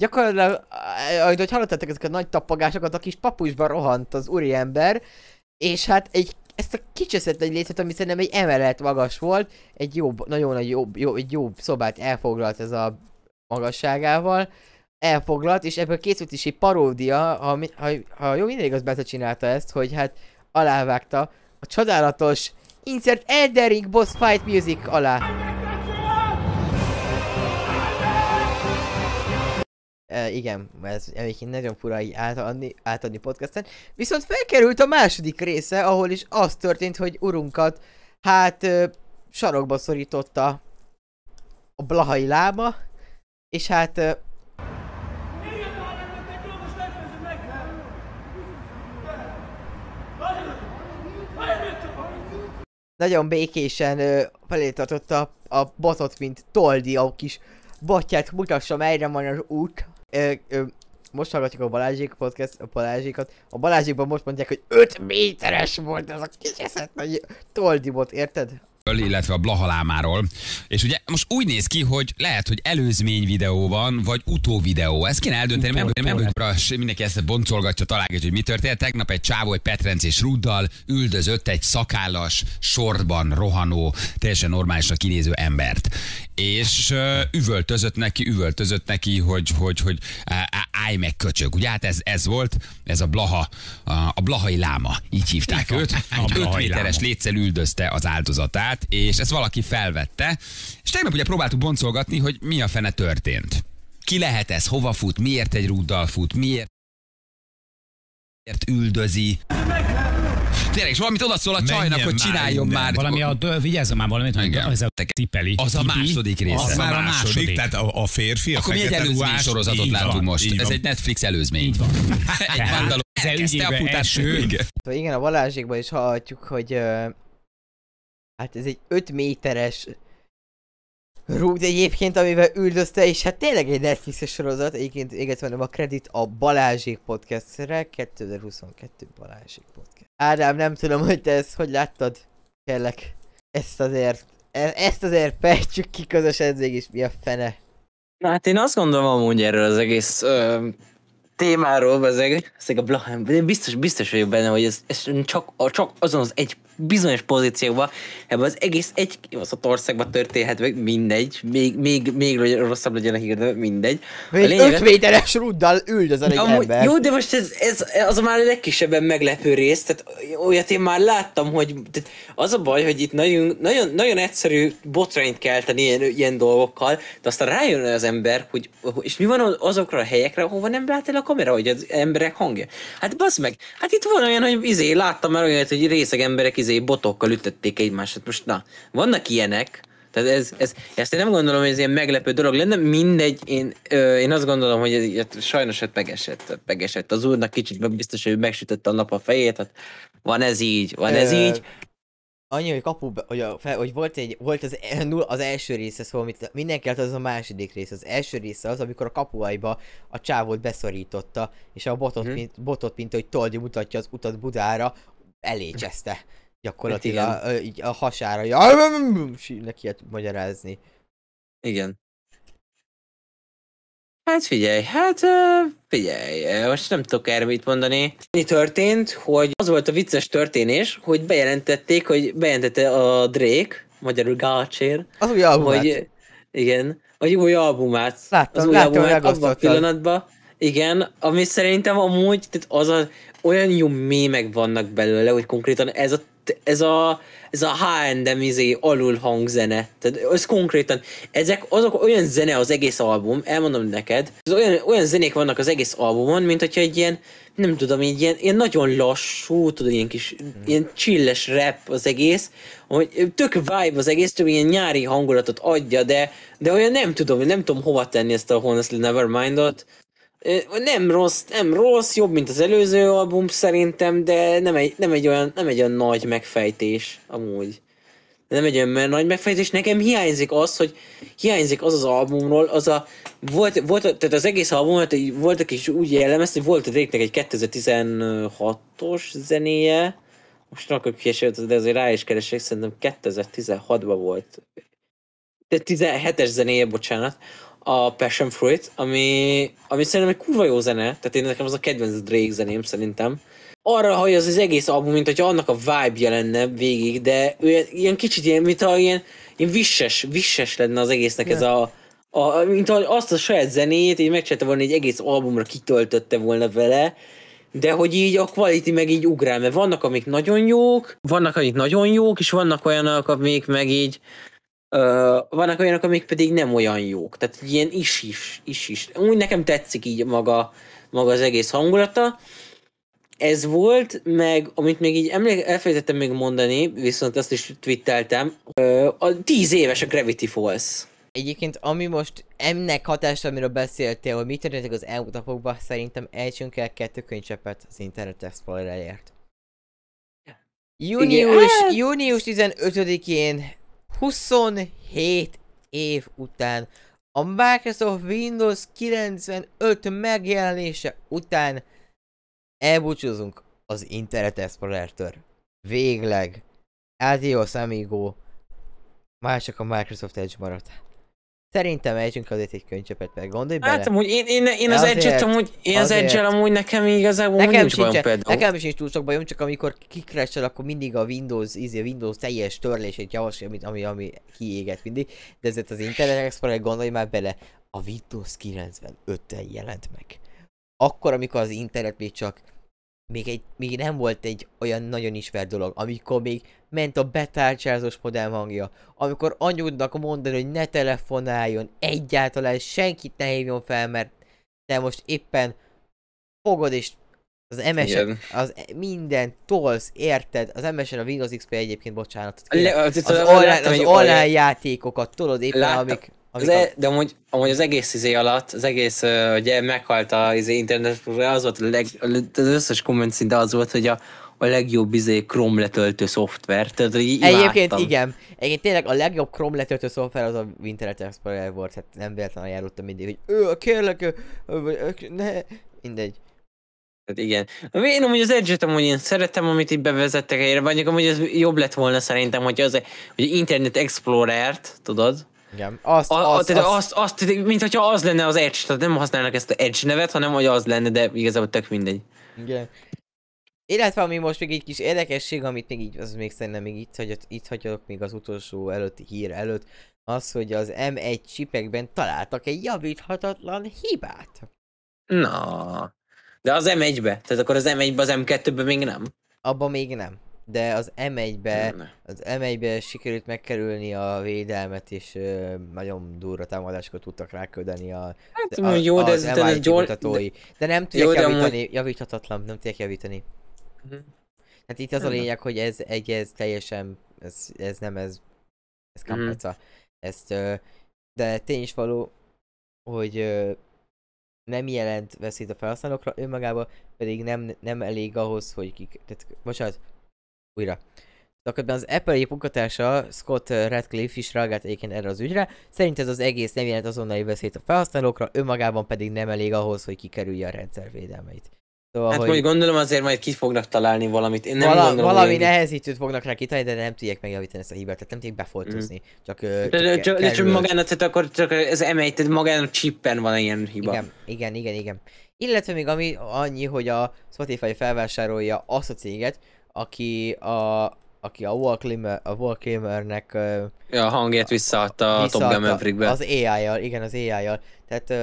Gyakorlatilag, ahogy hallottátok ezeket a nagy tapogásokat, a kis papucsban rohant az úriember, és hát ezt a kicseszett egy lécet, ami szerintem egy emelet magas volt, egy jó szobát elfoglalt ez a magasságával, és ebből készült is egy paródia, ha jó mindig az Bence csinálta ezt, hogy hát alávágta a csodálatos Insert Elden Ring Boss Fight Music alá. Igen, ez egyébként nagyon fura így átadni podcasten. Viszont felkerült a második része, ahol is az történt, hogy urunkat hát sarokba szorította a blahai lába, és hát... nagyon békésen felétartotta a botot, mint Toldi, a kis botját, mutassam, erre van az út. Most hallgatjuk a Balázsék podcast, a Balázsékat. A Balázsékban most mondják, hogy 5 méteres volt ez a kicseszett nagy Toldi bot, érted? Illetve a blahalámáról. És ugye most úgy néz ki, hogy lehet, hogy előzmény videó van, vagy utóvideó. Ezt kéne eldönteni, mert mindenki ezt boncolgatja, találgatja, hogy mi történt. Tegnap egy csávó, egy Petrenc és Ruddal üldözött egy szakállas, sorban rohanó, teljesen normálisra kinéző embert. És üvöltözött neki, hogy állj meg köcsög. Ugye hát ez volt, ez a blaha, a blahai láma, így hívták őt. Egy 5 méteres léccel üldözte az áldozatát, és ezt valaki felvette, és tegnap ugye próbáltuk boncolgatni, hogy mi a fene történt. Ki lehet ez, hova fut, miért egy rúddal fut, miért üldözi. Tényleg, és valamit odaszól a csajnak, hogy csináljon már. Valami vigyázzon már valamit, hogy ez a tipeli. Az a második része. Az már a második, tehát a férfi, a fekete ruhás. Akkor mi egy előzmény sorozatot látunk most. Ez egy Netflix előzmény. Így van. Egy vandaló. Elkezdte a futás. Igen, a Balázsékban is hallhatjuk, hogy... hát ez egy 5 méteres rúd egyébként, amivel üldözte, és hát tényleg egy Netflix-es sorozat, egyébként éget mondom a kredit a Balázsék podcastre, 2022 Balázsék podcast. Ádám, nem tudom, hogy te ezt hogy láttad, kérlek, ezt azért fejtsük ki közösen, mégis mi a fene. Na hát én azt gondolom amúgy erről az egész témáról, ezek a blahám, biztos vagyok benne, hogy ez csak azon az egy bizonyos pozícióban, ebben az egész egy kivaszott országban történhet meg, mindegy, még rosszabb legyen a hírde, mindegy. Még 5 méteres rúddal üldözön egy ember. Jó, de most ez az a már a legkisebben meglepő rész, tehát olyat én már láttam, hogy az a baj, hogy itt nagyon egyszerű botrányt kelteni ilyen dolgokkal, de aztán rájön az ember, hogy és mi van azokra a helyekre, ahova nem lát el a kamera, hogy az emberek hangja. Hát baszd meg, hát itt van olyan, hogy láttam már olyat, hogy részeg emberek botokkal ütötték egymást. Most na, vannak ilyenek, tehát ezt én nem gondolom, hogy ez ilyen meglepő dolog lenne, mindegy, én azt gondolom, hogy ez sajnos megesett az úrnak, kicsit biztos, hogy megsütötte a nap a fejét, hát van ez így. Annyi, hogy volt az első része, szóval mindenki az a második rész. Az első része az, amikor a kapuajba a csávót beszorította, és a botot mint hogy Toldi mutatja az utat Budára, elécseszte. Gyakorlatilag hát így a hasára, neki ilyet magyarázni. Igen. Hát figyelj, most nem tudok erre mit mondani. Mi történt, hogy az volt a vicces történés, hogy bejelentette a Drake, magyarul Gácsér. Az új albumát. Igen, az új albumát. Láttam, abban a pillanatban. Igen, ami szerintem amúgy, tehát olyan jó mémek vannak belőle, hogy konkrétan ez a H&M alul hangzene. Tehát ez konkrétan, ezek azok olyan zene az egész album, elmondom neked, olyan zenék vannak az egész albumon, mint hogyha egy ilyen, nem tudom, ilyen nagyon lassú, tudod, ilyen kis, ilyen chilles rap az egész, hogy tök vibe az egész, csak ilyen nyári hangulatot adja, de olyan nem tudom hova tenni ezt a Honestly Nevermind-ot. Nem rossz, jobb, mint az előző album szerintem, de nem egy olyan nagy megfejtés amúgy. Nem egy olyan nagy megfejtés, nekem hiányzik az albumról, az a... tehát az egész albumot voltak is úgy jellemezni, hogy volt a Drake-nek egy 2016-os zenéje, most akkor kiesett, de azért rá is keresek, szerintem 2016-ban volt. De 17-es zenéje, bocsánat. A Passion Fruit, ami szerintem egy kurva jó zene, tehát nekem az a kedvenc Drake zeném szerintem. Arra hallja az egész album, mint hogyha annak a vibe-ja lenne végig, de ilyen kicsit ilyen, mint ha ilyen visses lenne az egésznek yeah. Ez mint ahogy azt a saját zenét így megcsinálta volna, egy egész albumra kitöltötte volna vele, de hogy így a quality meg így ugrál, mert vannak amik nagyon jók, és vannak olyanok, amik meg így Vannak olyanok, amik pedig nem olyan jók, tehát ilyen is. Úgy nekem tetszik így maga az egész hangulata. Ez volt, meg amit még így elfelejtettem még mondani, viszont azt is twitteltem, a 10 éves a Gravity Falls. Egyébként ami most ennek hatása, amiről beszéltél, hogy mit történtek az elmúlt napokban, szerintem elcsünk el 2 könycseppet az Internet Explorer-ért. Június 15-én 27 év után a Microsoft Windows 95 megjelenése után elbúcsúzunk az Internet Explorer-től. Végleg. Adios amigo. Már csak a Microsoft Edge maradt. Szerintem elcsünk azért egy könycsepet, meg gondolj bele. Hát amúgy én az Edge-et amúgy, nekem igazából nincs bajom például. Nekem is nincs túl sok bajom, csak amikor kicrash-el, akkor mindig a Windows teljes törlését javaslja, ami kiéget mindig. De ezért az Internet Explorer, gondolj már bele, a Windows 95-tel jelent meg. Akkor, amikor az internet még csak még nem volt egy olyan nagyon ismert dolog, amikor még ment a betárcsázós modem hangja, amikor anyudnak mondani, hogy ne telefonáljon, egyáltalán senkit ne hívjon fel, mert te most éppen fogod és az MSN, az minden tolsz, érted? Az MSN, a Windows XP egyébként, bocsánat, az online játékokat tolod éppen, amik... De amúgy az egész alatt, az egész, ugye meghalt az internet, az volt az összes komment szinte az volt, hogy a legjobb Chrome letöltő szoftver, tehát így egyébként igen, egyébként tényleg a legjobb Chrome letöltő szoftver az a Internet Explorer volt, hát nem véletlenül járultam mindig, hogy kérlek, ne, mindegy. Igen. Én amúgy az Edge-et amúgy én szeretem, amit itt bevezettek erre, vagy amúgy ez jobb lett volna szerintem, hogy az Internet Explorer-t, tudod? Igen. Azt, mint hogyha az lenne az Edge, tehát nem használnak ezt az Edge nevet, hanem hogy az lenne, de igazából tök mindegy. Igen. Illetve ami most még egy kis érdekesség, amit még így, az még szerintem még itt hagyok még az utolsó előtti hír előtt, az, hogy az M1 csipekben találtak egy javíthatatlan hibát. Na, de az M1-be, tehát akkor az M1-be, az M2-be még nem? Abban még nem. De az M1-be sikerült megkerülni a védelmet, és nagyon durva támadásokat tudtak ráköldeni az MIT mutatói. De nem tudják javíthatatlan, nem tudják javítani. Uh-huh. Hát itt az a lényeg, hogy ez teljesen, ez kampaca. De tény is való, hogy nem jelent veszélyt a felhasználókra önmagában, pedig nem elég ahhoz, hogy az Apple munkatársa Scott Radcliffe is reagált egyébként erre az ügyre. Szerint ez az egész nem jelent azonnali veszélyt a felhasználókra, önmagában pedig nem elég ahhoz, hogy kikerülje a rendszer védelmeit. Szóval, hát hogy gondolom azért majd ki fognak találni valamit. Én nem gondolom, valami nehezítőt fognak rá kitalálni, de nem tudják megjavítani ezt a hibát, tehát nem tudják befoltozni. Csak magának, tehát akkor csak az M1, magának chippen van ilyen hiba. Igen. Illetve még ami annyi, hogy a Spotify felvásárolja azt a céget, aki a Wallclimbernek a hangját visszaadta a Top Gun Maverickbe. Az AI-jal, igen, az AI-jal. Tehát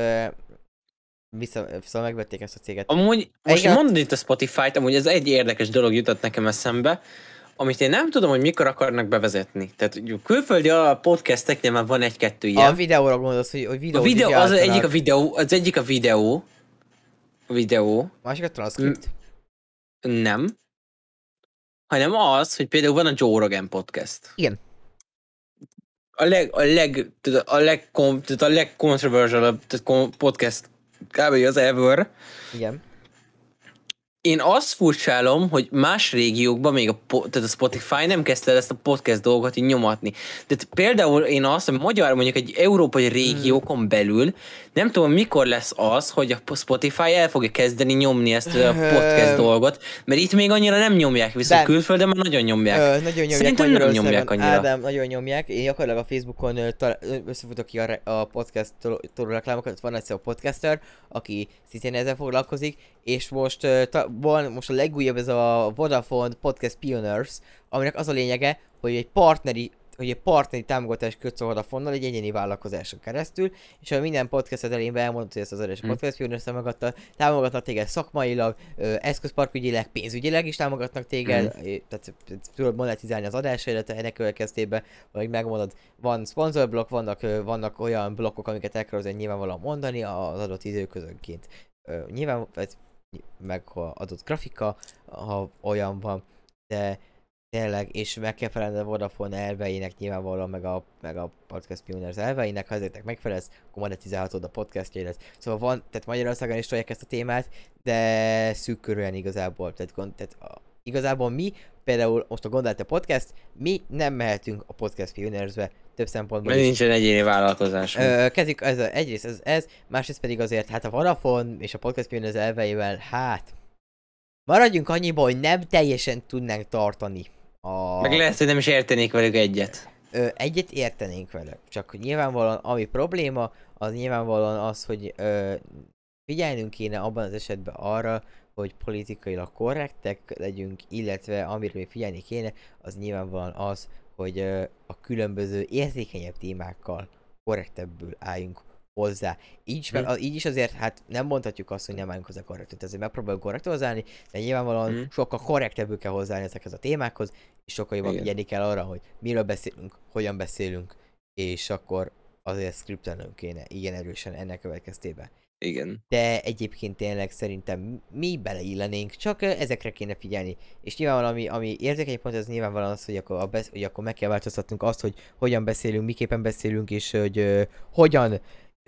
vissza megvették ezt a céget. Amúgy, most mondod itt a Spotify-t, amúgy ez egy érdekes dolog jutott nekem eszembe, amit én nem tudom, hogy mikor akarnak bevezetni. Tehát külföldi podcasteknél már van 1-2 ilyen. A videóra gondolsz, hogy videó az egyik a videó. A másik a transzkript. Nem. Hanem az, hogy például van a Joe Rogan podcast. Igen. A legcontroversial podcast kb. Az ever. Igen. Én azt furcsálom, hogy más régiókban még a Spotify nem kezdte el ezt a podcast dolgot így nyomatni. Tehát például én azt, hogy magyar, mondjuk egy európai régiókon belül, nem tudom mikor lesz az, hogy a Spotify el fogja kezdeni nyomni ezt a podcast dolgot, mert itt még annyira nem nyomják, viszont külföldön már nagyon nyomják. Szerintem nem nyomják annyira. Ádám, nagyon nyomják. Én gyakorlatilag a Facebookon összefutok ki a podcast reklámokat, van egyszer a podcaster, aki szintén ezzel foglalkozik, és most a legújabb ez a Vodafone Podcast Pioneers, aminek az a lényege, hogy egy partneri hogy egy partneri támogatást kötsz a Vodafonnal egy egyéni vállalkozáson keresztül, és ha minden podcastet elén elmondod, hogy ezt az erős podcast pionőszem megadta, támogatnak téged szakmailag, eszközparkügyileg, pénzügyileg is támogatnak téged, tehát tudod monetizálni az adásaidat, ennek következtében, vagy megmondod, van szponzorblokk, vannak olyan blokkok, amiket el kell azért nyilvánvalóan mondani az adott időközönként. Nyilván, meg ha adott grafika, ha olyan van, de tényleg, és meg kell felelni a Vodafone elveinek nyilvánvalóan, meg a Podcast Pioneers elveinek, ha ezeknek megfelelsz, akkor monetizálhatod a podcastjédet. Szóval van, tehát Magyarországon is tolják ezt a témát, de szűk körülön igazából, igazából mi, például most a GondoLatte Podcast, mi nem mehetünk a Podcast Pioneersbe több szempontból. Mert nincsen egyéni vállalkozás. Kezdjük, egyrészt ez, másrészt pedig azért, hát a Vodafone és a Podcast Pioneers elveivel, hát maradjunk annyiba, hogy nem teljesen tudnánk tartani. Meg lehet, hogy nem is értenék velük egyet. Egyet értenénk velük, csak nyilvánvalóan ami probléma, az nyilvánvalóan az, hogy figyelnünk kéne abban az esetben arra, hogy politikailag korrektek legyünk, illetve amiről figyelni kéne, az nyilvánvalóan az, hogy a különböző érzékenyebb témákkal korrektebbül álljunk hozzá. Így is azért hát nem mondhatjuk azt, hogy nem álljunk hozzá korrektül, ezért megpróbáljuk korrektozálni, de nyilvánvalóan sokkal korrektebbül kell hozzáállni ezekhez a témákhoz, és sokkal jobban figyelni kell arra, hogy miről beszélünk, hogyan beszélünk, és akkor azért szkriptelnünk kéne igen erősen ennek következtében. Igen. De egyébként tényleg szerintem mi beleillenénk, csak ezekre kéne figyelni. És nyilvánvalóan ami érzékeny pont, az nyilvánvalóan az, hogy akkor meg kell változtatnunk azt, hogy hogyan beszélünk, miképpen beszélünk, és hogy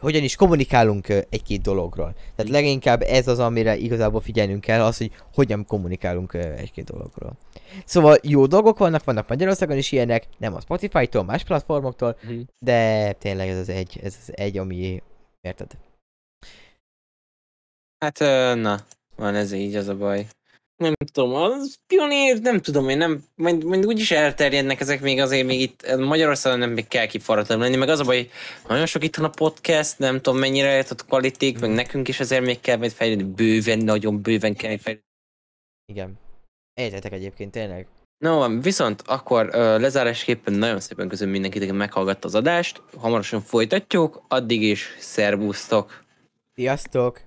hogyan is kommunikálunk egy-két dologról. Tehát leginkább ez az, amire igazából figyelnünk kell, az, hogy hogyan kommunikálunk egy-két dologról. Szóval jó dolgok vannak Magyarországon is ilyenek, nem a Spotify-tól, más platformoktól, de tényleg ez az egy, ami... Érted? Hát, na, van ez így, az a baj. Nem tudom, az pionír, nem tudom én, nem, majd úgyis elterjednek ezek még azért, még itt Magyarországon nem még kell kiforratlan lenni, meg az a baj, hogy nagyon sok itthon a podcast, nem tudom mennyire értett kvaliték, meg nekünk is ezért még kell majd fejlődni, bőven, nagyon bőven kell fejlődni. Igen. Értetek egyébként, tényleg. No, viszont akkor lezárásképpen nagyon szépen köszönöm mindenkit, aki meghallgatta az adást, hamarosan folytatjuk, addig is szervusztok! Sziasztok!